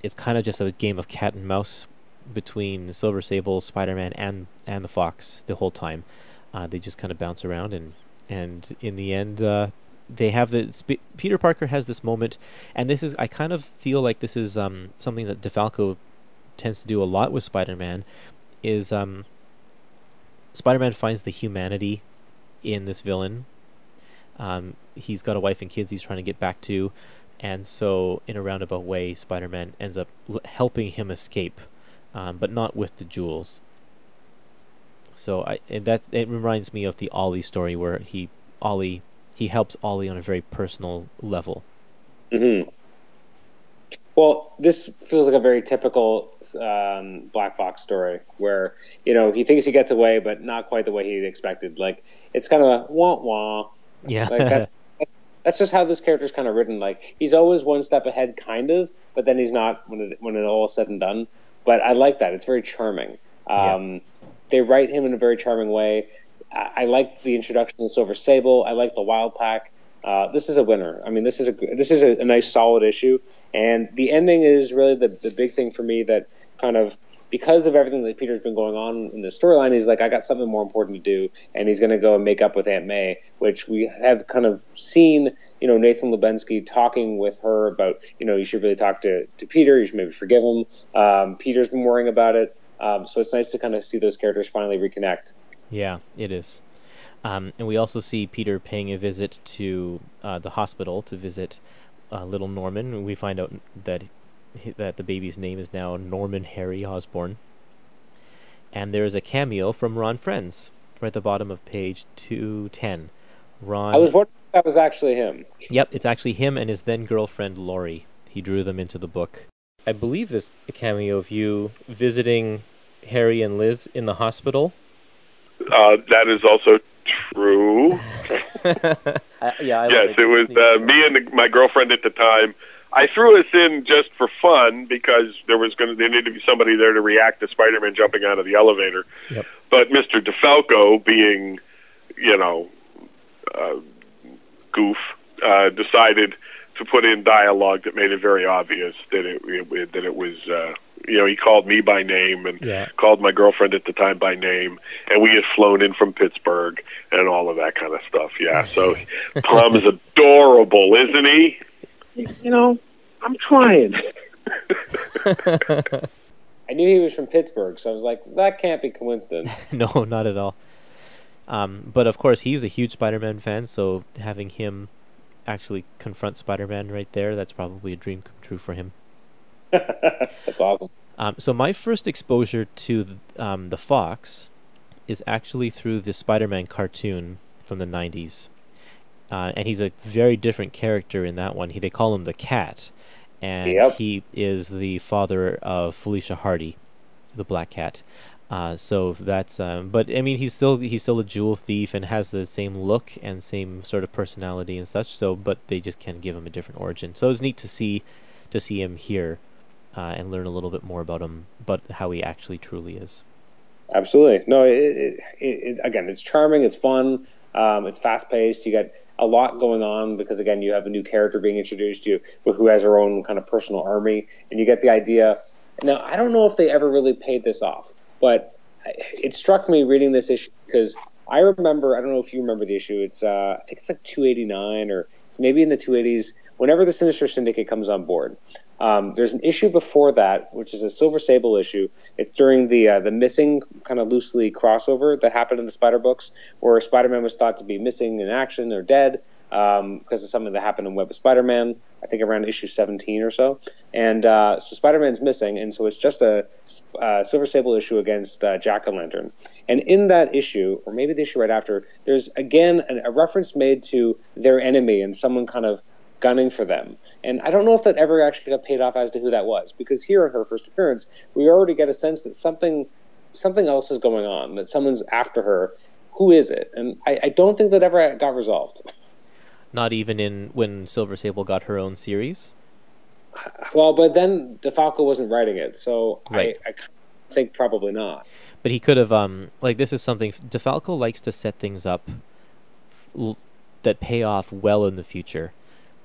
it's kind of just a game of cat and mouse between Silver Sable, Spider-Man, and and the Fox the whole time. Uh, they just kind of bounce around, and and in the end. Uh, They have the sp- Peter Parker has this moment, and this is I kind of feel like this is um, something that DeFalco tends to do a lot with Spider-Man. Is um, Spider-Man finds the humanity in this villain. Um, he's got a wife and kids he's trying to get back to, and so in a roundabout way, Spider-Man ends up l- helping him escape, um, but not with the jewels. So I and that it reminds me of the Ollie story where he Ollie. He helps Ollie on a very personal level. Mm-hmm. Well, this feels like a very typical um, Black Fox story where, you know, he thinks he gets away, but not quite the way he expected. Like, it's kind of a wah-wah. Yeah. Like that, that's just how this character's kind of written. Like, he's always one step ahead, kind of, but then he's not when it, when it all is said and done. But I like that. It's very charming. Um, yeah. They write him in a very charming way. I like the introduction of Silver Sable. I like the Wild Pack. Uh, this is a winner. I mean, this is a this is a, a nice, solid issue. And the ending is really the the big thing for me that kind of, because of everything that Peter's been going on in the storyline, he's like, I got something more important to do, and he's going to go and make up with Aunt May, which we have kind of seen, you know, Nathan Lubensky talking with her about, you know, you should really talk to, to Peter. You should maybe forgive him. Um, Peter's been worrying about it. Um, so it's nice to kind of see those characters finally reconnect. Yeah, it is. Um, and we also see Peter paying a visit to uh, the hospital to visit uh, little Norman. We find out that that the baby's name is now Norman Harry Osborn. And there is a cameo from Ron Frenz right at the bottom of page two ten. Ron. I was wondering if that was actually him. Yep, it's actually him and his then-girlfriend Laurie. He drew them into the book. I believe this cameo of you visiting Harry and Liz in the hospital... Uh, that is also true. uh, yeah, I yes, it, it was uh, me and the, my girlfriend at the time. I threw us in just for fun because there was going to there needed to be somebody there to react to Spider-Man jumping out of the elevator. Yep. But Mister DeFalco, being, you know, uh, goof, uh, decided to put in dialogue that made it very obvious that it, it that it was. Uh, You know, he called me by name and yeah. called my girlfriend at the time by name, and we had flown in from Pittsburgh and all of that kind of stuff. Yeah, so Tom's adorable, isn't he? You know, I'm trying. I knew he was from Pittsburgh, so I was like, that can't be coincidence. No, not at all. Um, but, of course, he's a huge Spider-Man fan, so having him actually confront Spider-Man right there, that's probably a dream come true for him. That's awesome. Um, so my first exposure to um, the Fox is actually through the Spider-Man cartoon from the nineties, uh, and he's a very different character in that one. He, they call him the Cat, and yep. he is the father of Felicia Hardy, the Black Cat. Uh, so that's. Um, but I mean, he's still he's still a jewel thief and has the same look and same sort of personality and such. So, but they just can give him a different origin. So it's neat to see to see him here. Uh, and learn a little bit more about him, but how he actually truly is. Absolutely. No, it, it, it, again, it's charming, it's fun, um, it's fast-paced. You got a lot going on because, again, you have a new character being introduced to you who has her own kind of personal army, and you get the idea. Now, I don't know if they ever really paid this off, but it struck me reading this issue because I remember, I don't know if you remember the issue, it's uh, I think it's like two eighty-nine or it's maybe in the two eighties, whenever the Sinister Syndicate comes on board. Um, there's an issue before that, which is a Silver Sable issue. It's during the uh, the missing kind of loosely crossover that happened in the Spider books, where Spider-Man was thought to be missing in action or dead um, because of something that happened in Web of Spider-Man. I think around issue seventeen or so. And uh, so Spider-Man's missing, and so it's just a uh, Silver Sable issue against uh, Jack-o'-Lantern. And in that issue, or maybe the issue right after, there's again an, a reference made to their enemy and someone kind of gunning for them. And I don't know if that ever actually got paid off as to who that was, because here in her first appearance, we already get a sense that something something else is going on, that someone's after her. Who is it? And I, I don't think that ever got resolved. Not even in when Silver Sable got her own series? Well, but then DeFalco wasn't writing it, so right. I, I think probably not. But he could have, um, like, this is something, DeFalco likes to set things up l- that pay off well in the future,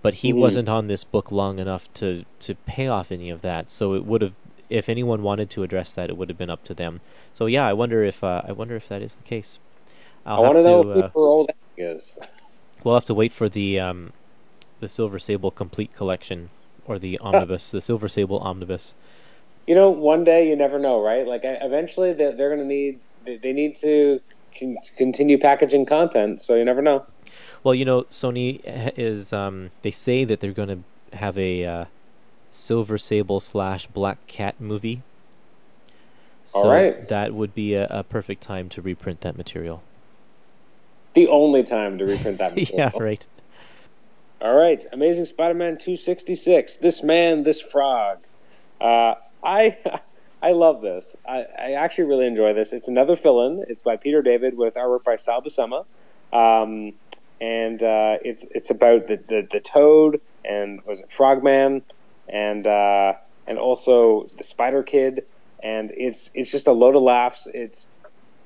but he mm. wasn't on this book long enough to, to pay off any of that, so it would have, if anyone wanted to address that, it would have been up to them. So yeah, I wonder if uh, I wonder if that is the case. I'll I want to know who her old is. We'll have to wait for the um, the Silver Sable complete collection, or the omnibus, the Silver Sable omnibus. You know, one day you never know, right? Like, I, eventually they're, they're going to need they need to con- continue packaging content, so you never know. Well, you know, Sony is um, they say that they're going to have a uh, Silver Sable slash Black Cat movie. So all right, that would be a, a perfect time to reprint that material. The only time to reprint that material. Yeah, right. All right, Amazing Spider-Man two sixty-six, This Man, This Frog. Uh, I I love this. I, I actually really enjoy this. It's another fill-in. It's by Peter David with artwork by Sal Buscema. Um, and uh, it's it's about the, the, the Toad and, was it Frogman, and uh, and also the Spider Kid. And it's it's just a load of laughs. It's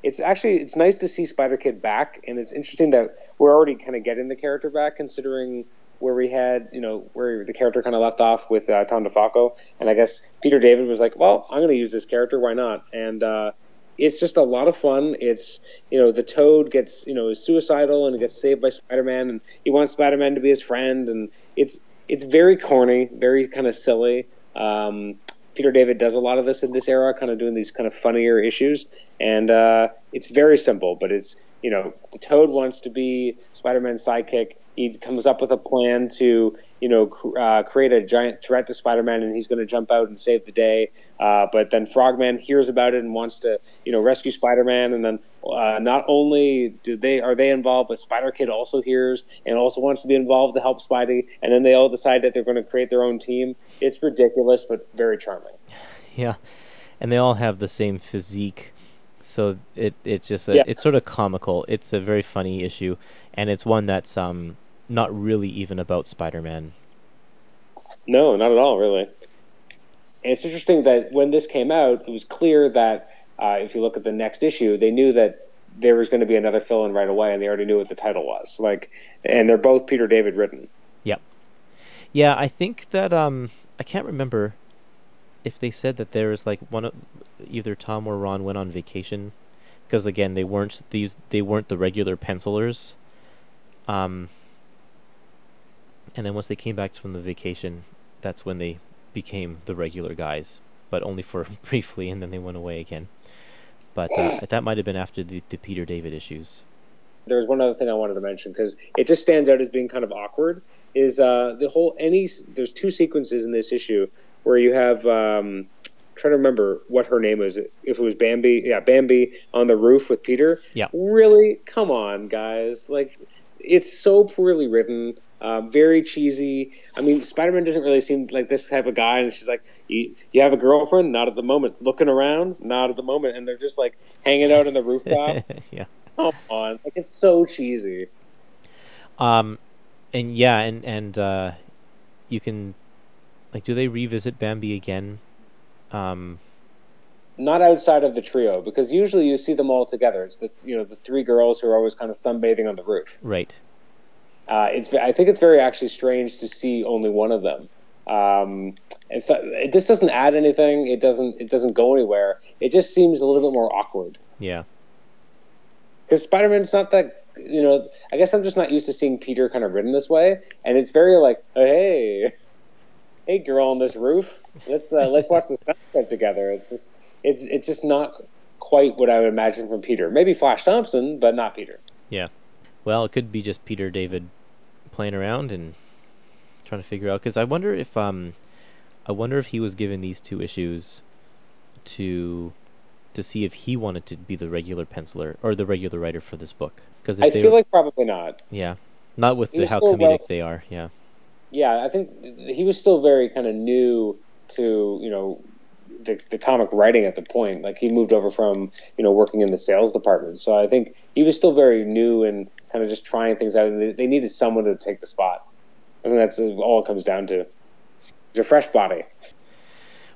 It's actually it's nice to see Spider Kid back, and it's interesting that we're already kind of getting the character back, considering where we had, you know, where the character kind of left off with uh, Tom DeFalco, and I guess Peter David was like, well, I'm going to use this character, why not? And uh, it's just a lot of fun. It's, you know, the Toad gets, you know, is suicidal and gets saved by Spider-Man, and he wants Spider-Man to be his friend, and it's it's very corny, very kind of silly. Um, Peter David does a lot of this in this era, kind of doing these kind of funnier issues, and uh, it's very simple, but it's, you know, the Toad wants to be Spider-Man's sidekick. He comes up with a plan to, you know, cr- uh, create a giant threat to Spider-Man, and he's going to jump out and save the day, uh, but then Frogman hears about it and wants to, you know, rescue Spider-Man, and then uh, not only do they are they involved, but Spider-Kid also hears and also wants to be involved to help Spidey, and then they all decide that they're going to create their own team. It's ridiculous, but very charming. Yeah, and they all have the same physique, so it it's just a, yeah. It's sort of comical. It's a very funny issue, and it's one that's um not really even about Spider-Man. No, not at all, really. And it's interesting that when this came out, it was clear that uh, if you look at the next issue, they knew that there was going to be another fill-in right away, and they already knew what the title was. Like, and they're both Peter David written. Yep. Yeah, I think that um, I can't remember if they said that there was like one of either Tom or Ron went on vacation, because again, they weren't these they weren't the regular pencilers. Um. And then once they came back from the vacation, that's when they became the regular guys, but only for briefly, and then they went away again. But uh, that might have been after the, the Peter David issues. There was one other thing I wanted to mention, because it just stands out as being kind of awkward, is uh, the whole any. There's two sequences in this issue where you have, um, I'm trying to remember what her name is, if it was Bambi, yeah, Bambi on the roof with Peter. Yeah. Really? Come on, guys. Like, it's so poorly written. Uh, very cheesy. I mean, Spider-Man doesn't really seem like this type of guy, and she's like, you, you have a girlfriend? Not at the moment. Looking around? Not at the moment. And they're just like hanging out on the rooftop. Yeah. Come on. Like, it's so cheesy. Um, and yeah, and, and uh, you can, like, do they revisit Bambi again? Um, Not outside of the trio, because usually you see them all together. It's the, you know, the three girls who are always kind of sunbathing on the roof. Right. Uh, it's. I think it's very actually strange to see only one of them. Um, and so it, this doesn't add anything. It doesn't. It doesn't go anywhere. It just seems a little bit more awkward. Yeah. Because Spider-Man's not that. You know, I guess I'm just not used to seeing Peter kind of written this way, and it's very like, hey, hey, girl on this roof, let's uh, let's watch this sunset together. It's just. It's it's just not quite what I would imagine from Peter. Maybe Flash Thompson, but not Peter. Yeah. Well, it could be just Peter David playing around and trying to figure out. Because I wonder if um, I wonder if he was given these two issues to to see if he wanted to be the regular penciler or the regular writer for this book. Because I feel were, like probably not. Yeah, not with the, how comedic well, they are. Yeah. Yeah, I think he was still very kind of new to, you know, the, the comic writing at the point. Like, he moved over from, you know, working in the sales department. So I think he was still very new and kind of just trying things out. And they, they needed someone to take the spot. I think that's all it comes down to. It's a fresh body.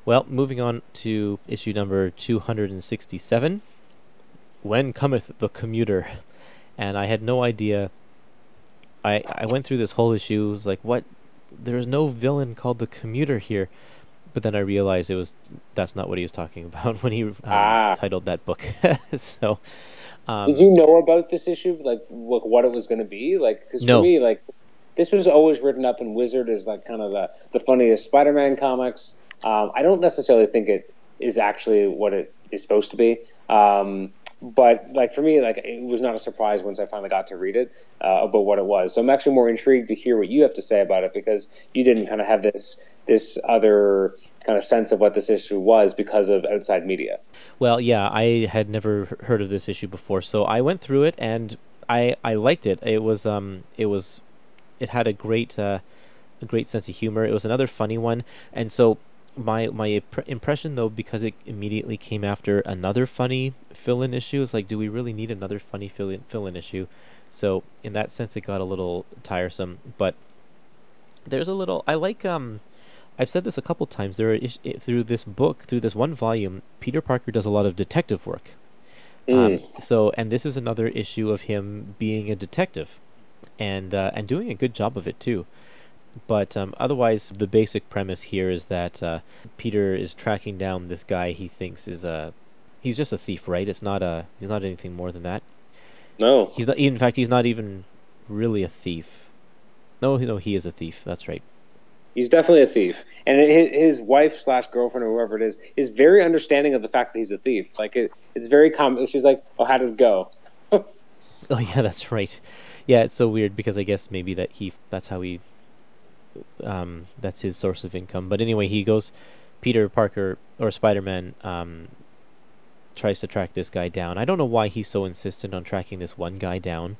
Well, moving on to issue number two hundred sixty-seven. When cometh the commuter? And I had no idea. I I went through this whole issue. It was like, what? There's no villain called the commuter here. But then I realized it was that's not what he was talking about when he uh, ah. titled that book. So, um, did you know about this issue? Like, what, what it was going to be? Like, because no. for me, like, this was always written up in Wizard as like kind of the the funniest Spider-Man comics. Um, I don't necessarily think it is actually what it is supposed to be. Um, But, like, for me, like, it was not a surprise once I finally got to read it uh, about what it was. So I'm actually more intrigued to hear what you have to say about it, because you didn't kind of have this this other kind of sense of what this issue was because of outside media. Well, yeah, I had never heard of this issue before, so I went through it and I I liked it. It was um it was it had a great uh, a great sense of humor. It was another funny one, and so. My my impression, though, because it immediately came after another funny fill-in issue, is like, do we really need another funny fill-in fill-in issue? So in that sense, it got a little tiresome. But there's a little. I like. Um, I've said this a couple times. There are is, it, through this book, through this one volume, Peter Parker does a lot of detective work. Mm. Um, so and this is another issue of him being a detective, and uh, and doing a good job of it too. But um, otherwise, the basic premise here is that uh, Peter is tracking down this guy he thinks is a—he's just a thief, right? It's not a—he's not anything more than that. No, he's not. In fact, he's not even really a thief. No, no, he is a thief. That's right. He's definitely a thief, and it, his wife slash girlfriend or whoever it is is very understanding of the fact that he's a thief. Like it, it's very common. She's like, "Oh, how did it go?" Oh yeah, that's right. Yeah, it's so weird because I guess maybe that he—that's how he. Um, that's his source of income. But anyway, he goes, Peter Parker, or Spider-Man, um, tries to track this guy down. I don't know why he's so insistent on tracking this one guy down,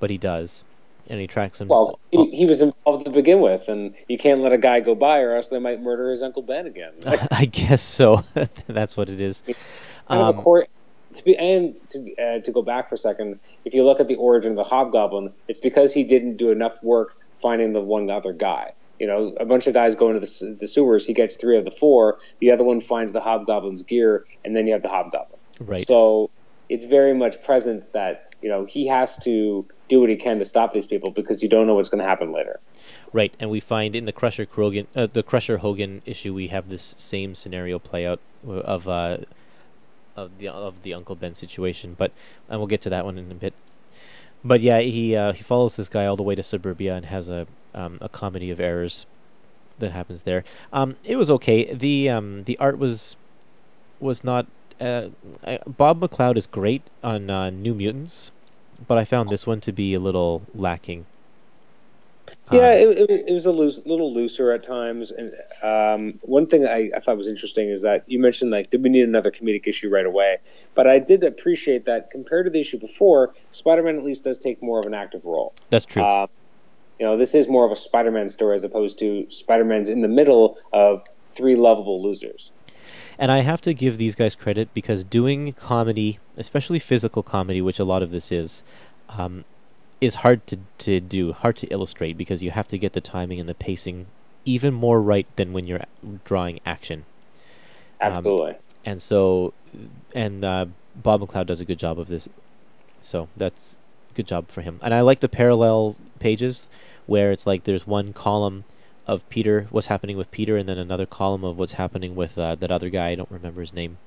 but he does. And he tracks him. Well, he, he was involved to begin with, and you can't let a guy go by or else they might murder his Uncle Ben again. I guess so. That's what it is. Um, court, to be, and to, uh, to go back for a second, if you look at the origin of the Hobgoblin, it's because he didn't do enough work finding the one other guy. You know, a bunch of guys go into the, the sewers. He gets three of the four. The other one finds the Hobgoblin's gear, and then you have the Hobgoblin. Right. So it's very much present that, you know, he has to do what he can to stop these people because you don't know what's going to happen later. Right, and we find in the Crusher Krogan, uh, the Crusher Hogan issue, we have this same scenario play out of uh, of the of the Uncle Ben situation. But and we'll get to that one in a bit. But yeah, he uh, he follows this guy all the way to suburbia and has a um, a comedy of errors that happens there. Um, it was okay. The um, the art was was not. Uh, I, Bob McLeod is great on uh, New Mutants, but I found this one to be a little lacking. Yeah, um, it, it, it was a loose, little looser at times. And um, one thing I, I thought was interesting is that you mentioned, like, did we need another comedic issue right away? But I did appreciate that compared to the issue before, Spider-Man at least does take more of an active role. That's true. Um, you know, this is more of a Spider-Man story as opposed to Spider-Man's in the middle of three lovable losers. And I have to give these guys credit because doing comedy, especially physical comedy, which a lot of this is, um, is hard to, to do, hard to illustrate, because you have to get the timing and the pacing even more right than when you're drawing action. Absolutely. Um, and so, and uh, Bob McLeod does a good job of this. So that's a good job for him. And I like the parallel pages where it's like there's one column of Peter, what's happening with Peter, and then another column of what's happening with uh, that other guy. I don't remember his name.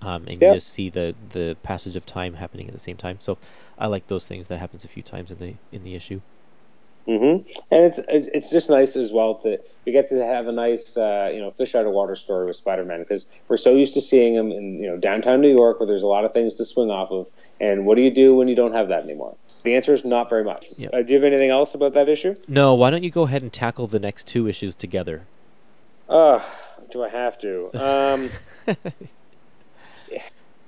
Um, and yep. You just see the, the passage of time happening at the same time. So I like those things. That happens a few times in the in the issue. Mm-hmm. And it's, it's it's just nice as well to we get to have a nice uh, you know fish out of water story with Spider-Man, because we're so used to seeing him in you know downtown New York where there's a lot of things to swing off of. And what do you do when you don't have that anymore? The answer is not very much. Yep. Uh, do you have anything else about that issue? No. Why don't you go ahead and tackle the next two issues together? Uh, do I have to? Um...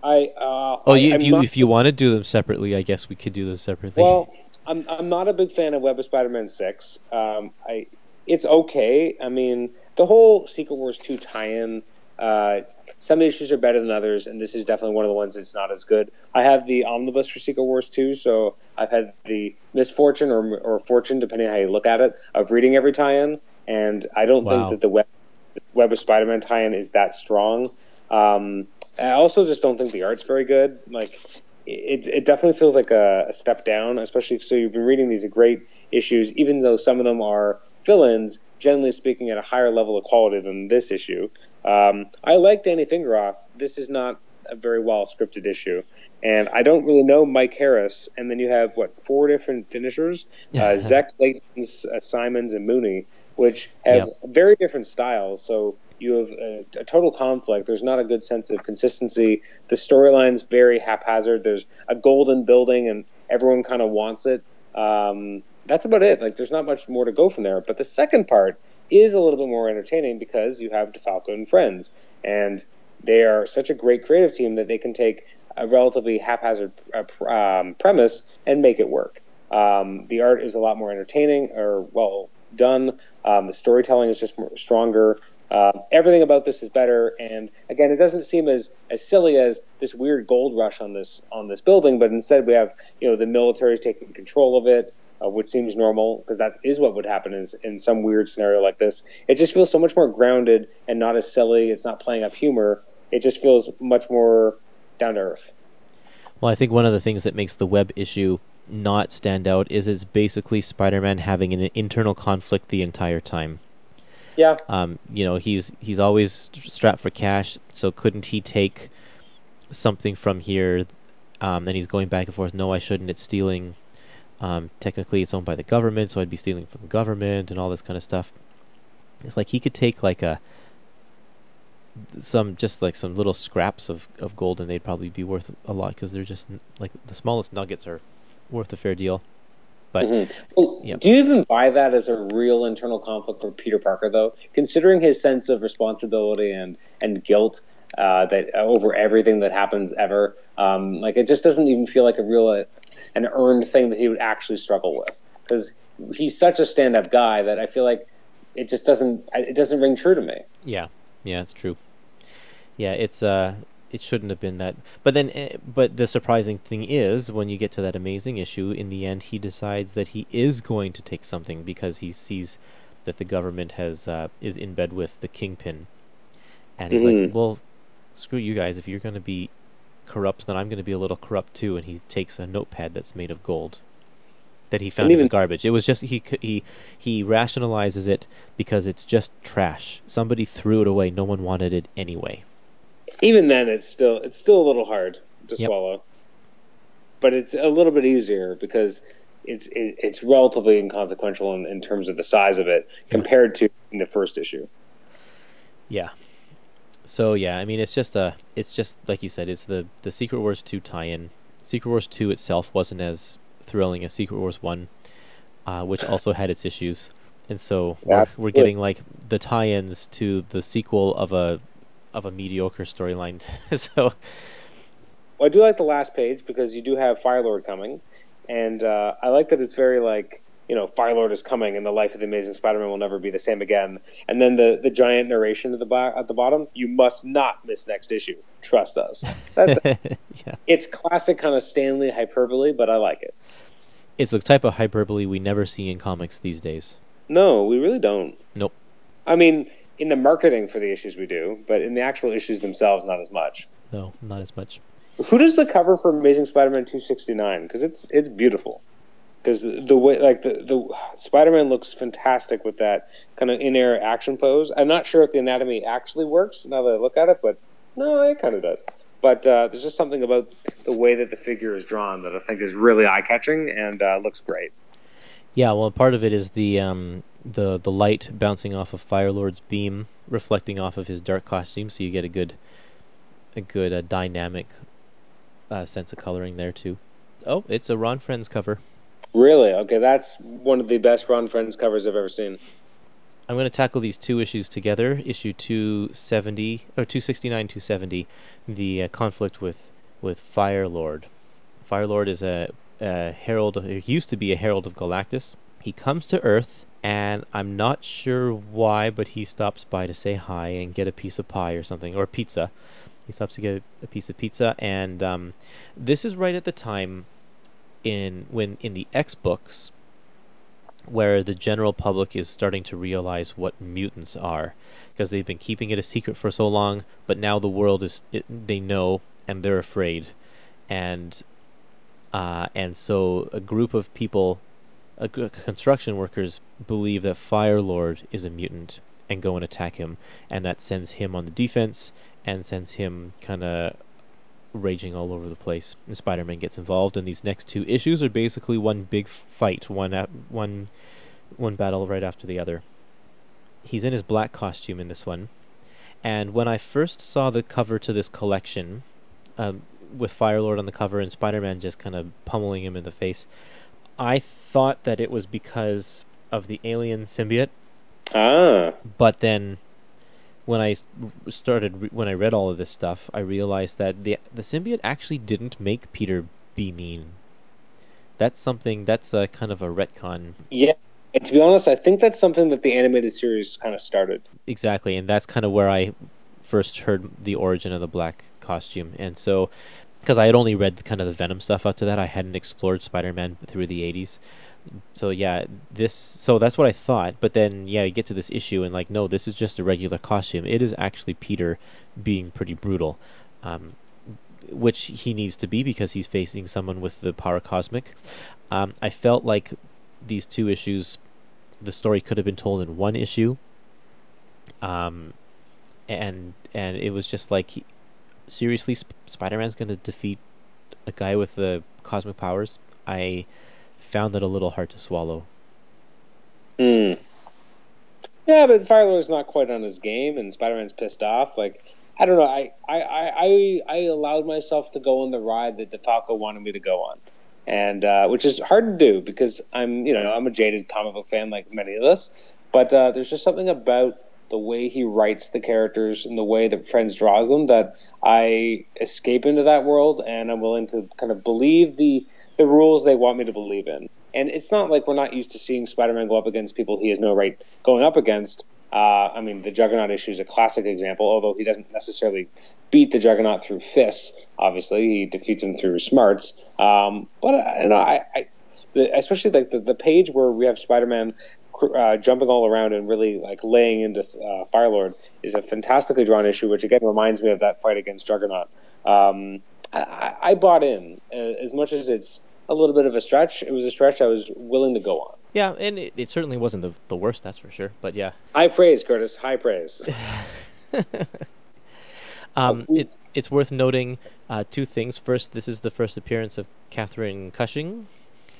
I, uh, oh, you, I, if you not, if you want to do them separately, I guess we could do them separately. Well, I'm I'm not a big fan of Web of Spider-Man six. Um, I it's okay. I mean, the whole Secret Wars two tie-in Uh, some issues are better than others, and this is definitely one of the ones that's not as good. I have the omnibus for Secret Wars two, so I've had the misfortune or, or fortune, depending on how you look at it, of reading every tie-in, and I don't wow. think that the Web, Web of Spider-Man tie-in is that strong. Um, I also just don't think the art's very good. Like, it it definitely feels like a, a step down, especially so you've been reading these great issues, even though some of them are fill-ins, generally speaking, at a higher level of quality than this issue. Um, I like Danny Fingeroth. This is not a very well-scripted issue. And I don't really know Mike Harris. And then you have, what, four different finishers? Yeah. Uh, Zach Layton's, uh, Simons, and Mooney, which have yeah. very different styles. So you have a, a total conflict. There's not a good sense of consistency. The storyline's very haphazard. There's a golden building, and everyone kind of wants it. Um, that's about it. Like, there's not much more to go from there. But the second part is a little bit more entertaining because you have DeFalco and Frenz, and they are such a great creative team that they can take a relatively haphazard uh, um, premise and make it work. Um, the art is a lot more entertaining or well done. Um, the storytelling is just more, stronger. Uh, everything about this is better, and again, it doesn't seem as, as silly as this weird gold rush on this on this building. But instead, we have you know the military is taking control of it, uh, which seems normal because that is what would happen is in some weird scenario like this. It just feels so much more grounded and not as silly. It's not playing up humor. It just feels much more down to earth. Well, I think one of the things that makes the Web issue not stand out is it's basically Spider-Man having an internal conflict the entire time. Yeah. Um, you know, he's he's always strapped for cash, so couldn't he take something from here? Um, and he's going back and forth, no, I shouldn't, it's stealing. Um, technically, it's owned by the government, so I'd be stealing from the government and all this kind of stuff. It's like he could take like a some just like some little scraps of, of gold, and they'd probably be worth a lot because they're just like the smallest nuggets are worth a fair deal. But, mm-hmm. well, yeah. Do you even buy that as a real internal conflict for Peter Parker, though? Considering his sense of responsibility and and guilt uh, that over everything that happens ever, um, like it just doesn't even feel like a real uh, an earned thing that he would actually struggle with. Because he's such a stand-up guy that I feel like it just doesn't it doesn't ring true to me. Yeah, yeah, it's true. Yeah, it's uh, it shouldn't have been that. But then, but the surprising thing is when you get to that amazing issue, in the end, he decides that he is going to take something because he sees that the government has uh, is in bed with the Kingpin, and he's mm-hmm. like, "Well, screw you guys! If you're going to be corrupt, then I'm going to be a little corrupt too." And he takes a notepad that's made of gold that he found in the garbage. It was just he he he rationalizes it because it's just trash. Somebody threw it away. No one wanted it anyway. Even then, it's still it's still a little hard to yep. swallow, but it's a little bit easier because it's it, it's relatively inconsequential in, in terms of the size of it compared to in the first issue. Yeah. So yeah, I mean, it's just a it's just like you said, it's the the Secret Wars two tie-in. Secret Wars two itself wasn't as thrilling as Secret Wars one, uh, which also had its issues, and so yeah, we're, we're getting like the tie-ins to the sequel of a. of a mediocre storyline. So well, I do like the last page because you do have Firelord coming, and uh, I like that it's very like, you know, Firelord is coming and the life of the Amazing Spider-Man will never be the same again. And then the, the giant narration at the, bo- at the bottom, you must not miss next issue. Trust us. That's yeah. It's classic kind of Stan Lee hyperbole, but I like it. It's the type of hyperbole we never see in comics these days. No, we really don't. Nope. I mean, in the marketing for the issues we do, but in the actual issues themselves, not as much. No, not as much. Who does the cover for Amazing Spider-Man two sixty-nine? Because it's it's beautiful. Because the, the way, like the, the Spider-Man looks fantastic with that kind of in-air action pose. I'm not sure if the anatomy actually works now that I look at it, but no, it kind of does. But uh, there's just something about the way that the figure is drawn that I think is really eye-catching and uh, looks great. Yeah, well, part of it is the um, the the light bouncing off of Firelord's beam, reflecting off of his dark costume, so you get a good a good uh, dynamic uh, sense of coloring there too. Oh, it's a Ron Frenz cover. Really? Okay, that's one of the best Ron Frenz covers I've ever seen. I'm going to tackle these two issues together: issue two seventy or two sixty-nine, two seventy, the uh, conflict with with Firelord. Firelord is a Uh, herald. He used to be a herald of Galactus. He comes to Earth, and I'm not sure why, but he stops by to say hi and get a piece of pie or something, or pizza. He stops to get a piece of pizza, and um, this is right at the time in when in the X books where the general public is starting to realize what mutants are, because they've been keeping it a secret for so long, but now the world is it, they know and they're afraid, and uh, and so a group of people, a g- construction workers, believe that Fire Lord is a mutant and go and attack him, and that sends him on the defense and sends him kind of raging all over the place. And Spider-Man gets involved, and these next two issues are basically one big fight, one at, one, one battle right after the other. He's in his black costume in this one, and when I first saw the cover to this collection, um, with Fire Lord on the cover and Spider-Man just kind of pummeling him in the face, I thought that it was because of the alien symbiote. Ah. But then, when I started, when I read all of this stuff, I realized that the the symbiote actually didn't make Peter be mean. That's something, that's a kind of a retcon. Yeah, and to be honest, I think that's something that the animated series kind of started. Exactly, and that's kind of where I first heard the origin of the black costume. And so, because I had only read kind of the Venom stuff up to that, I hadn't explored Spider-Man through the eighties. So yeah, this so that's what I thought, but then yeah, you get to this issue and like, no, this is just a regular costume. It is actually Peter being pretty brutal, um, which he needs to be because he's facing someone with the power cosmic. Um, I felt like these two issues, the story could have been told in one issue, um, and and it was just like, he, seriously, Sp- Spider-Man's going to defeat a guy with the cosmic powers. I found that a little hard to swallow. Mm. Yeah, but Fire Lord's not quite on his game, and Spider-Man's pissed off. Like, I don't know. I, I, I, I allowed myself to go on the ride that DeFalco wanted me to go on, and uh, which is hard to do because I'm, you know, I'm a jaded comic book fan like many of us. But uh, there's just something about the way he writes the characters and the way that Frenz draws them that I escape into that world, and I'm willing to kind of believe the. the rules they want me to believe in. And it's not like we're not used to seeing Spider-Man go up against people he has no right going up against. Uh, I mean, the Juggernaut issue is a classic example, although he doesn't necessarily beat the Juggernaut through fists. Obviously, he defeats him through smarts. Um, but uh, you know, I, I, the, especially like the, the page where we have Spider-Man uh, jumping all around and really like laying into uh, Fire-Lord is a fantastically drawn issue, which again reminds me of that fight against Juggernaut. Um, I, I bought in. As much as it's a little bit of a stretch, it was a stretch I was willing to go on. Yeah, and it, it certainly wasn't the, the worst, that's for sure. But yeah, high praise, Curtis. High praise. um, it, it's worth noting uh, two things. First, this is the first appearance of Catherine Cushing,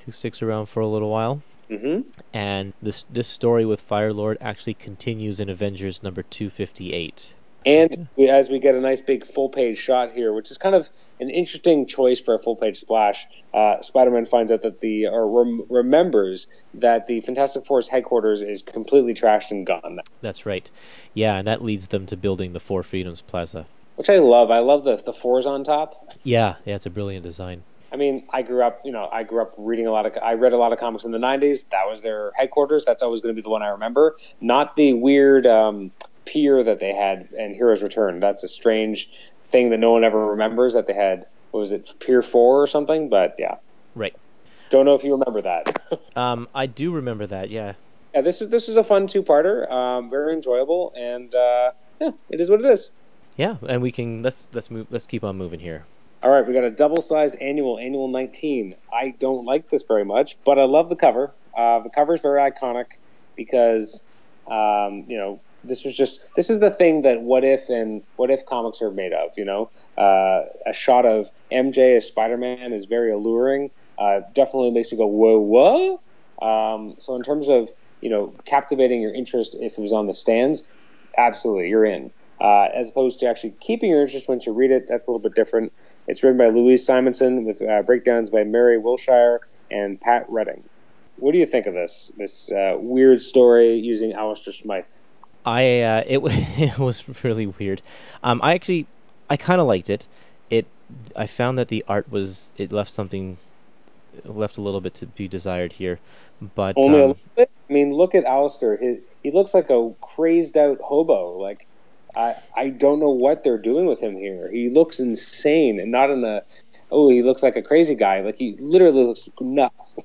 who sticks around for a little while. Mm-hmm. And this this story with Fire Lord actually continues in Avengers number two fifty-eight. And we, as we get a nice big full-page shot here, which is kind of an interesting choice for a full-page splash, uh, Spider-Man finds out that the, or rem- remembers that the Fantastic Four's headquarters is completely trashed and gone. That's right. Yeah, and that leads them to building the Four Freedoms Plaza. Which I love. I love the the fours on top. Yeah, yeah, it's a brilliant design. I mean, I grew up, you know, I grew up reading a lot of, I read a lot of comics in the nineties. That was their headquarters. That's always going to be the one I remember. Not the weird um pier that they had in Heroes Return. That's a strange thing that no one ever remembers, that they had, what was it, Pier four or something? But yeah. Right. Don't know if you remember that. um, I do remember that, yeah. Yeah, this is this is a fun two-parter, um, very enjoyable, and uh, yeah, it is what it is. Yeah, and we can, let's let's move, let's keep on moving here. All right, we got a double-sized annual, annual nineteen. I don't like this very much, but I love the cover. Uh, the cover is very iconic because, um, you know, This was just. This is the thing that What If and What If comics are made of. You know, uh, a shot of M J as Spider-Man is very alluring. Uh, definitely makes you go whoa whoa. Um, so in terms of, you know, captivating your interest, if it was on the stands, absolutely you're in. Uh, as opposed to actually keeping your interest once you read it, that's a little bit different. It's written by Louise Simonson with uh, breakdowns by Mary Wilshire and Pat Redding. What do you think of this? This uh, weird story using Alistair Smythe. I uh, it, w- it was really weird. Um, I actually I kind of liked it. It I found that the art was it left something left a little bit to be desired here. But only um, a little bit. I mean, look at Alistair. He, he looks like a crazed out hobo. Like I I don't know what they're doing with him here. He looks insane, and not in the oh he looks like a crazy guy. Like he literally looks nuts.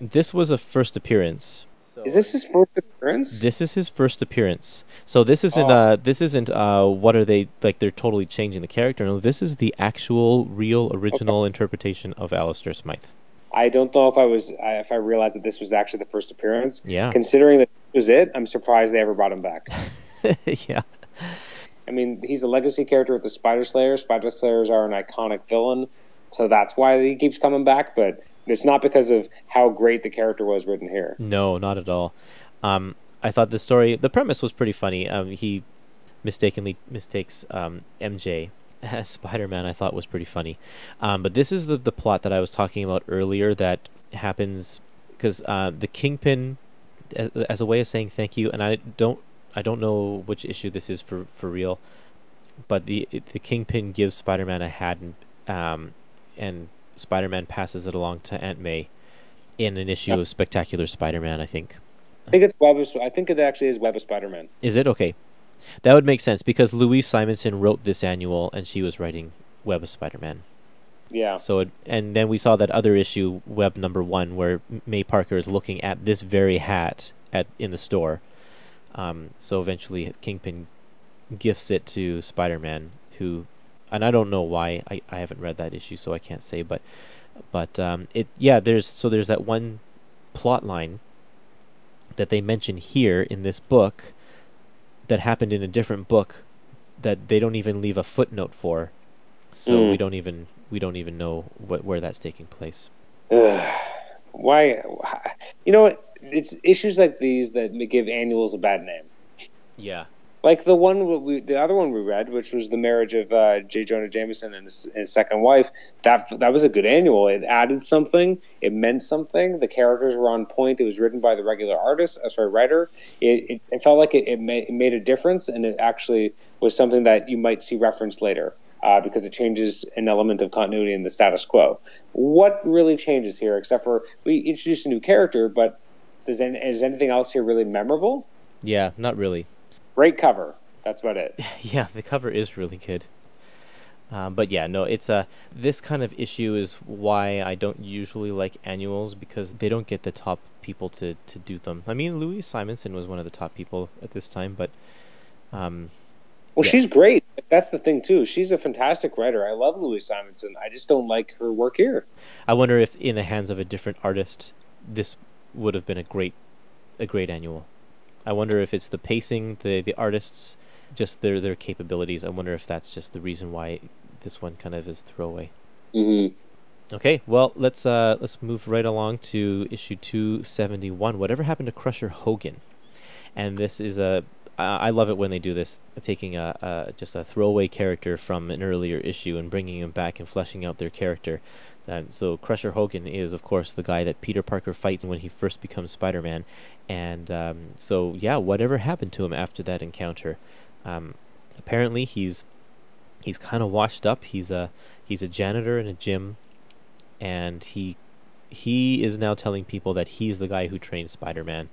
This was a first appearance. Is this his first appearance? This is his first appearance. So this isn't awesome. uh this isn't uh what are they like they're totally changing the character. No, this is the actual real original okay. interpretation of Alistair Smythe. I don't know if I was if I realized that this was actually the first appearance. Yeah. Considering that this was it, I'm surprised they ever brought him back. Yeah. I mean, he's a legacy character with the Spider Slayer. Spider Slayers are an iconic villain, so that's why he keeps coming back, but it's not because of how great the character was written here. No, not at all. Um, I thought the story, the premise was pretty funny. Um, he mistakenly mistakes um, M J as Spider-Man, I thought was pretty funny. Um, but this is the, the plot that I was talking about earlier that happens because uh, the Kingpin, as, as a way of saying thank you, and I don't I don't know which issue this is for, for real, but the the Kingpin gives Spider-Man a hat and um, and Spider-Man passes it along to Aunt May in an issue yep. of Spectacular Spider-Man, I think. I think it's Web of, I think it actually is Web of Spider-Man. Is it? Okay. That would make sense because Louise Simonson wrote this annual and she was writing Web of Spider-Man. Yeah. So it, and then we saw that other issue, Web number one, where May Parker is looking at this very hat at in the store. Um, so eventually Kingpin gifts it to Spider-Man, who... and I don't know why I, I haven't read that issue, so I can't say. But, but um, it yeah. There's so there's that one plot line that they mention here in this book that happened in a different book that they don't even leave a footnote for, so mm. we don't even we don't even know what where that's taking place. Ugh. Why? You know, it's issues like these that give annuals a bad name. Yeah. Like the one, we, the other one we read, which was the marriage of uh, J. Jonah Jameson and his, his second wife. That that was a good annual. It added something. It meant something. The characters were on point. It was written by the regular artist, uh, sorry, writer. It, it, it felt like it, it, made, it made a difference, and it actually was something that you might see referenced later uh, because it changes an element of continuity in the status quo. What really changes here, except for we introduced a new character, but does any, is anything else here really memorable? Yeah, not really. Great cover. That's about it. Yeah, the cover is really good. Um, but yeah, no, it's a this kind of issue is why I don't usually like annuals because they don't get the top people to, to do them. I mean, Louise Simonson was one of the top people at this time, but um, well, yeah. She's great. That's the thing too. She's a fantastic writer. I love Louise Simonson. I just don't like her work here. I wonder if in the hands of a different artist, this would have been a great a great annual. I wonder if it's the pacing, the, the artists, just their their capabilities. I wonder if that's just the reason why this one kind of is a throwaway. Mm-hmm. Okay, well let's uh, let's move right along to issue two seventy-one. Whatever happened to Crusher Hogan? And this is a I love it when they do this, taking a, a just a throwaway character from an earlier issue and bringing him back and fleshing out their character. And so Crusher Hogan is, of course, the guy that Peter Parker fights when he first becomes Spider-Man. And um, so, yeah, whatever happened to him after that encounter? Um, apparently, he's he's kind of washed up. He's a he's a janitor in a gym, and he he is now telling people that he's the guy who trained Spider-Man.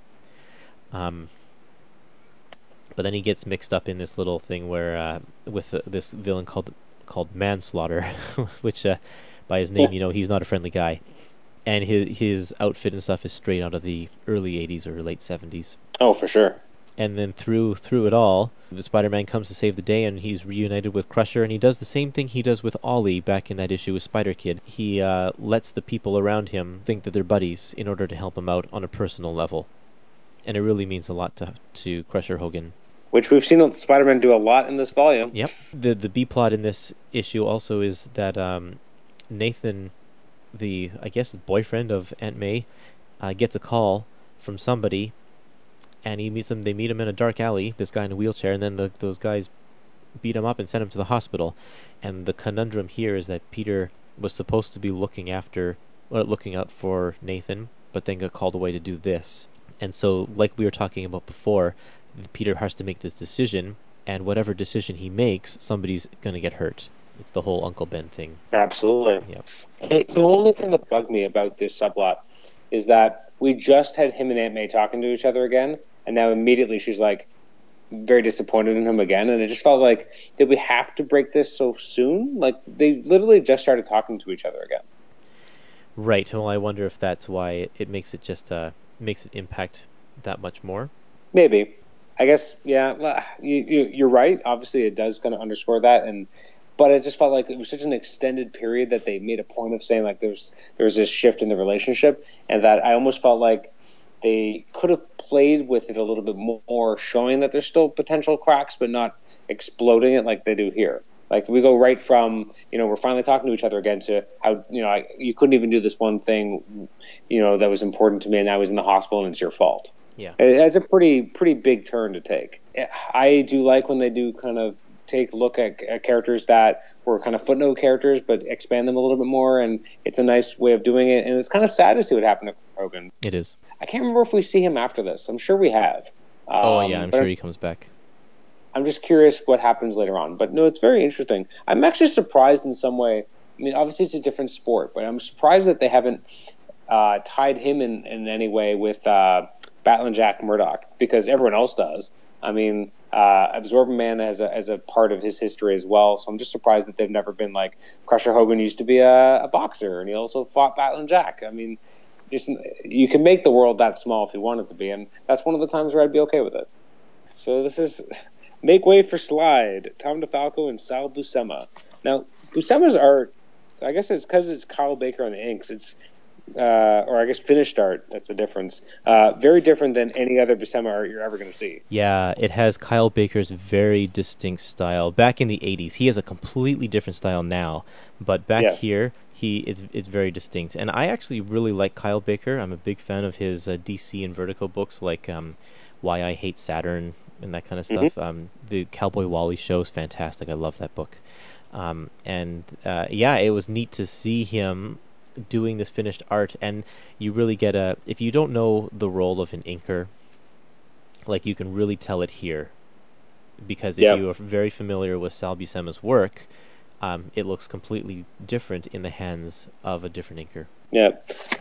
Um, but then he gets mixed up in this little thing where uh, with uh, this villain called called Manslaughter, which. Uh, By his name, you know, he's not a friendly guy. And his his outfit and stuff is straight out of the early eighties or late seventies. Oh, for sure. And then through through it all, Spider-Man comes to save the day, and he's reunited with Crusher, and he does the same thing he does with Ollie back in that issue with Spider-Kid. He uh, lets the people around him think that they're buddies in order to help him out on a personal level. And it really means a lot to to Crusher Hogan. Which we've seen Spider-Man do a lot in this volume. Yep. The, the B-plot in this issue also is that... Um, Nathan, the I guess the boyfriend of Aunt May, uh, gets a call from somebody, and he meets him. They meet him in a dark alley. This guy in a wheelchair, and then the, those guys beat him up and send him to the hospital. And the conundrum here is that Peter was supposed to be looking after, well, looking out for Nathan, but then got called away to do this. And so, like we were talking about before, Peter has to make this decision, and whatever decision he makes, somebody's gonna get hurt. It's the whole Uncle Ben thing. Absolutely. Yep. It, the only thing that bugged me about this subplot is that we just had him and Aunt May talking to each other again, and now immediately she's like very disappointed in him again, and it just felt like, did we have to break this so soon? Like, they literally just started talking to each other again. Right. Well, I wonder if that's why it, it makes it just uh, makes it impact that much more. Maybe. I guess, yeah, well, you, you, you're right. Obviously, it does kind of underscore that, and but it just felt like it was such an extended period that they made a point of saying, like, there's there was this shift in the relationship, and that I almost felt like they could have played with it a little bit more, showing that there's still potential cracks, but not exploding it like they do here. Like, we go right from, you know, we're finally talking to each other again to how, you know, I, you couldn't even do this one thing, you know, that was important to me, and I was in the hospital, and it's your fault. Yeah, that's a pretty pretty big turn to take. I do like when they do kind of take a look at, at characters that were kind of footnote characters, but expand them a little bit more, and it's a nice way of doing it. And it's kind of sad to see what happened to Krogan. It is. I can't remember if we see him after this. I'm sure we have. Oh, um, yeah, I'm sure he comes back. I'm just curious what happens later on. But, no, it's very interesting. I'm actually surprised in some way. I mean, obviously it's a different sport, but I'm surprised that they haven't uh, tied him in, in any way with uh, Battling Jack Murdoch, because everyone else does. I mean, uh, Absorbent Man as a, as a part of his history as well, so I'm just surprised that they've never been like, Crusher Hogan used to be a, a boxer, and he also fought Battling Jack. I mean, just, you can make the world that small if you want it to be, and that's one of the times where I'd be okay with it. So this is... Make way for Slyde, Tom DeFalco, and Sal Buscema. Now, Buscema's art, so I guess it's because it's Kyle Baker on the inks, it's, uh, or I guess finished art, that's the difference, uh, very different than any other Buscema art you're ever going to see. Yeah, it has Kyle Baker's very distinct style. Back in the eighties, he has a completely different style now, but back yes. here, he it's, it's very distinct. And I actually really like Kyle Baker. I'm a big fan of his uh, D C and Vertigo books, like um, Why I Hate Saturn, and that kind of stuff. Mm-hmm. Um, the Cowboy Wally show is fantastic. I love that book. Um, and uh, yeah, it was neat to see him doing this finished art. And you really get a... If you don't know the role of an inker, like, you can really tell it here. Because if yep. you are very familiar with Sal Buscema's work, um, it looks completely different in the hands of a different inker. Yeah.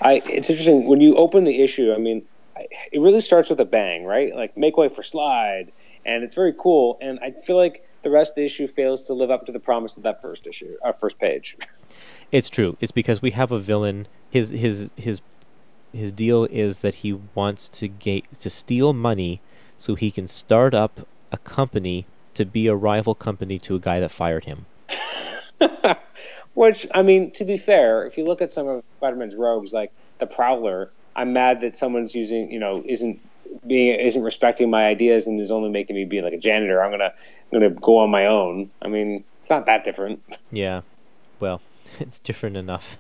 I. It's interesting. When you open the issue, I mean... it really starts with a bang, right? Like, make way for Slyde, and it's very cool. And I feel like the rest of the issue fails to live up to the promise of that first issue, our uh, first page. It's true. It's because we have a villain. His his his his deal is that he wants to ga- to steal money so he can start up a company to be a rival company to a guy that fired him. Which, I mean, to be fair, if you look at some of Spider-Man's rogues, like the Prowler. I'm mad that someone's using, you know, isn't being, isn't respecting my ideas and is only making me be like a janitor. I'm gonna, I'm gonna go on my own. I mean, it's not that different. Yeah, well, it's different enough.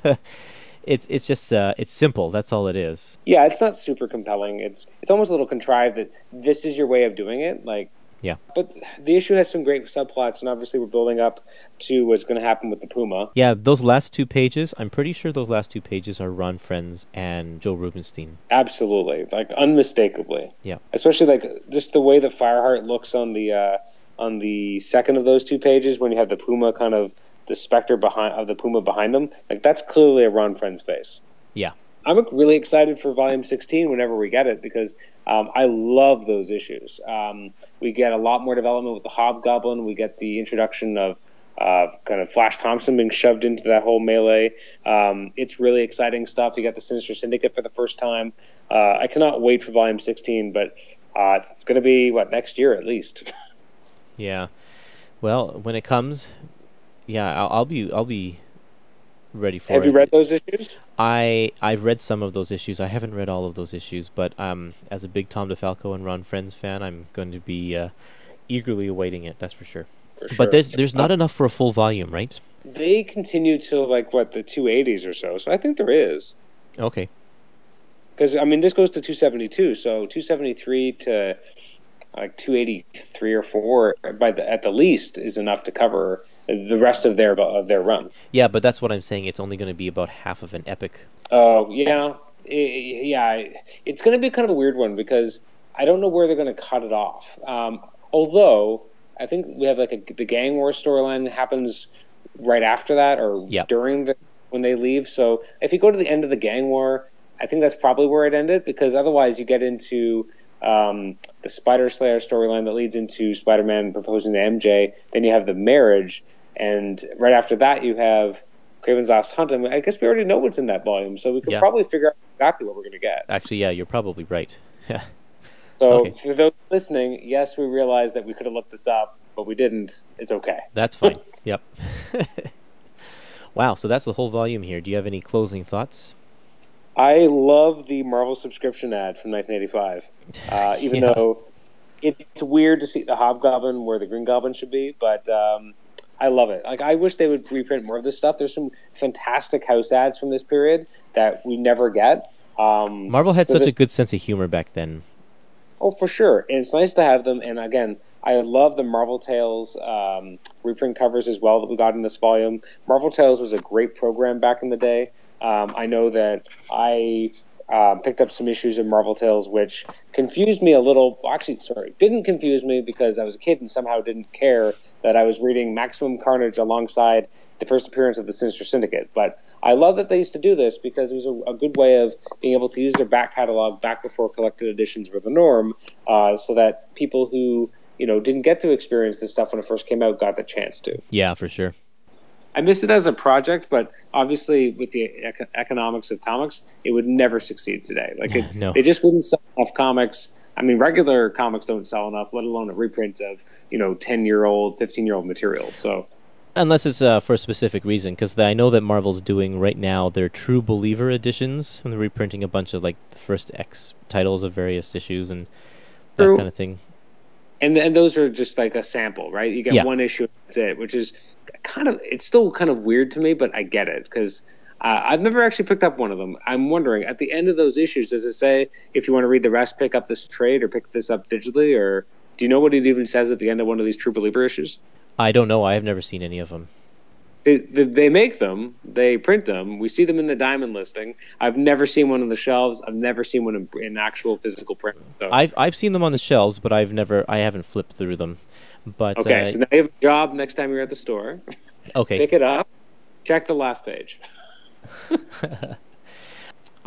it's, it's just, uh, it's simple. That's all it is. Yeah, it's not super compelling. It's, it's almost a little contrived that this is your way of doing it. Like, yeah. But the issue has some great subplots, and obviously we're building up to what's going to happen with the Puma. Yeah, those last two pages, I'm pretty sure those last two pages are Ron Frenz and Joe Rubenstein. Absolutely, like unmistakably. Yeah. Especially like just the way that Fireheart looks on the uh, on the second of those two pages when you have the Puma kind of the specter behind of the Puma behind them. Like that's clearly a Ron Frenz face. Yeah. I'm really excited for Volume sixteen whenever we get it because um, I love those issues. Um, we get a lot more development with the Hobgoblin. We get the introduction of uh, kind of Flash Thompson being shoved into that whole melee. Um, it's really exciting stuff. You got the Sinister Syndicate for the first time. Uh, I cannot wait for Volume sixteen, but uh, it's going to be, what, next year at least. Yeah. Well, when it comes, yeah, I'll, I'll be, I'll be... ready for have it. You read those issues? I, I've read some of those issues. I haven't read all of those issues, but um, as a big Tom DeFalco and Ron Frenz fan, I'm going to be uh, eagerly awaiting it, that's for sure. For sure. But there's there's not enough for a full volume, right? They continue till, like, what, the two eighties or so, so I think there is. Okay. Because, I mean, this goes to two seventy-two, so two seventy-three to, like, two eighty-three or four, by the, at the least, is enough to cover... the rest of their of their run. Yeah, but that's what I'm saying. It's only going to be about half of an epic. Oh, uh, yeah. It, yeah, it's going to be kind of a weird one because I don't know where they're going to cut it off. Um, although, I think we have like a, the Gang War storyline happens right after that or yep. during the, when they leave. So if you go to the end of the gang war, I think that's probably where it ended, because otherwise you get into um, the Spider Slayer storyline that leads into Spider-Man proposing to M J. Then you have the marriage. And right after that, you have Kraven's Last Hunt. I mean, I guess we already know what's in that volume, so we can yeah. probably figure out exactly what we're going to get. Actually, yeah, you're probably right. Yeah. So okay. for those listening, yes, we realize that we could have looked this up, but we didn't. It's okay. That's fine. Yep. Wow, so that's the whole volume here. Do you have any closing thoughts? I love the Marvel subscription ad from nineteen eighty-five, uh, even yeah. though it's weird to see the Hobgoblin where the Green Goblin should be, but um, I love it. Like, I wish they would reprint more of this stuff. There's some fantastic house ads from this period that we never get. Um, Marvel had so such this... a good sense of humor back then. Oh, for sure. And it's nice to have them. And again, I love the Marvel Tales um, reprint covers as well that we got in this volume. Marvel Tales was a great program back in the day. Um, I know that I uh, picked up some issues of Marvel Tales, which confused me a little. Actually, sorry, didn't confuse me because I was a kid and somehow didn't care that I was reading Maximum Carnage alongside the first appearance of the Sinister Syndicate. But I love that they used to do this because it was a, a good way of being able to use their back catalog back before collected editions were the norm, uh, so that people who, you know, didn't get to experience this stuff when it first came out got the chance to. Yeah, for sure. I missed it as a project, but obviously with the eco- economics of comics, it would never succeed today. Like, it, no. they just wouldn't sell enough comics. I mean, regular comics don't sell enough, let alone a reprint of, you know, ten-year-old, fifteen-year-old material. So, unless it's uh, for a specific reason, because I know that Marvel's doing right now their True Believer editions, and they're reprinting a bunch of, like, the first X titles of various issues and that True. kind of thing. And and those are just like a sample, right? You get yeah. one issue, that's it, which is kind of, it's still kind of weird to me, but I get it because uh, I've never actually picked up one of them. I'm wondering, at the end of those issues, does it say, if you want to read the rest, pick up this trade or pick this up digitally? Or do you know what it even says at the end of one of these True Believer issues? I don't know. I have never seen any of them. They, they, they make them. They print them. We see them in the diamond listing. I've never seen one on the shelves. I've never seen one in, in actual physical print. So. I've I've seen them on the shelves, but I've never I haven't flipped through them. But okay, uh, so now you have a job next time you're at the store. Okay, pick it up. Check the last page.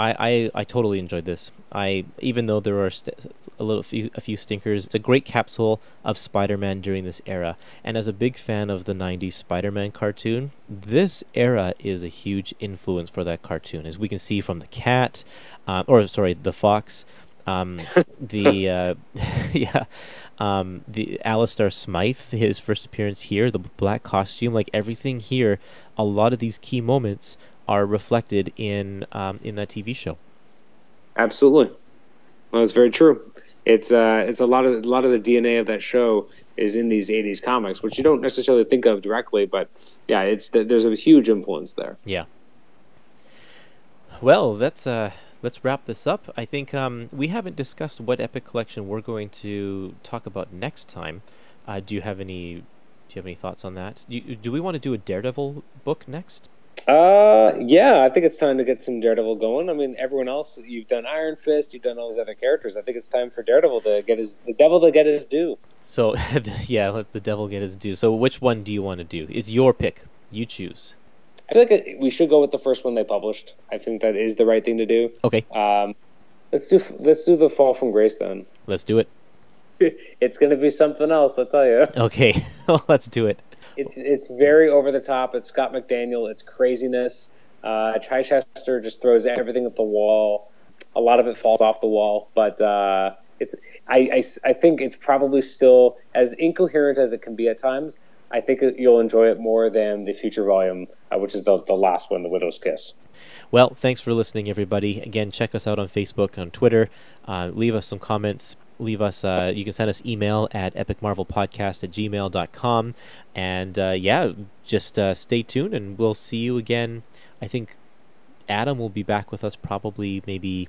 I, I I totally enjoyed this. I even though there are st- a little few, a few stinkers, it's a great capsule of Spider-Man during this era. And as a big fan of the nineties Spider-Man cartoon, this era is a huge influence for that cartoon, as we can see from the cat, um, or sorry, the fox, um, the uh, yeah, um, the Alistair Smythe, his first appearance here, the black costume, like everything here. A lot of these key moments are reflected in um, in that T V show. Absolutely, well, that's very true. It's uh, it's a lot of a lot of the D N A of that show is in these eighties comics, which you don't necessarily think of directly, but yeah, it's there's a huge influence there. Yeah. Well, that's uh, let's wrap this up. I think um, we haven't discussed what Epic Collection we're going to talk about next time. Uh, do you have any Do you have any thoughts on that? Do, you, do we want to do a Daredevil book next? Uh, yeah, I think it's time to get some Daredevil going. I mean, everyone else, you've done Iron Fist, you've done all those other characters. I think it's time for Daredevil to get his, the devil to get his due. So, yeah, let the devil get his due. So which one do you want to do? It's your pick. You choose. I feel like we should go with the first one they published. I think that is the right thing to do. Okay. Um, let's do, let's do the Fall from Grace then. Let's do it. It's going to be something else, I'll tell you. Okay, let's do it. It's it's very over the top. It's Scott McDaniel. It's craziness. Uh, Chichester just throws everything at the wall. A lot of it falls off the wall, but uh, it's I, I, I think it's probably still as incoherent as it can be at times. I think you'll enjoy it more than the future volume, uh, which is the the last one, The Widow's Kiss. Well, thanks for listening, everybody. Again, check us out on Facebook, on Twitter. Uh, leave us some comments. Leave us, uh, you can send us email at epic marvel podcast at gmail dot com. And uh, yeah, just uh, stay tuned and we'll see you again. I think Adam will be back with us probably maybe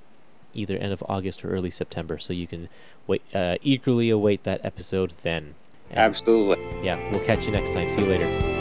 either end of August or early September. So you can wait, uh, eagerly await that episode then. And, absolutely. Yeah, we'll catch you next time. See you later.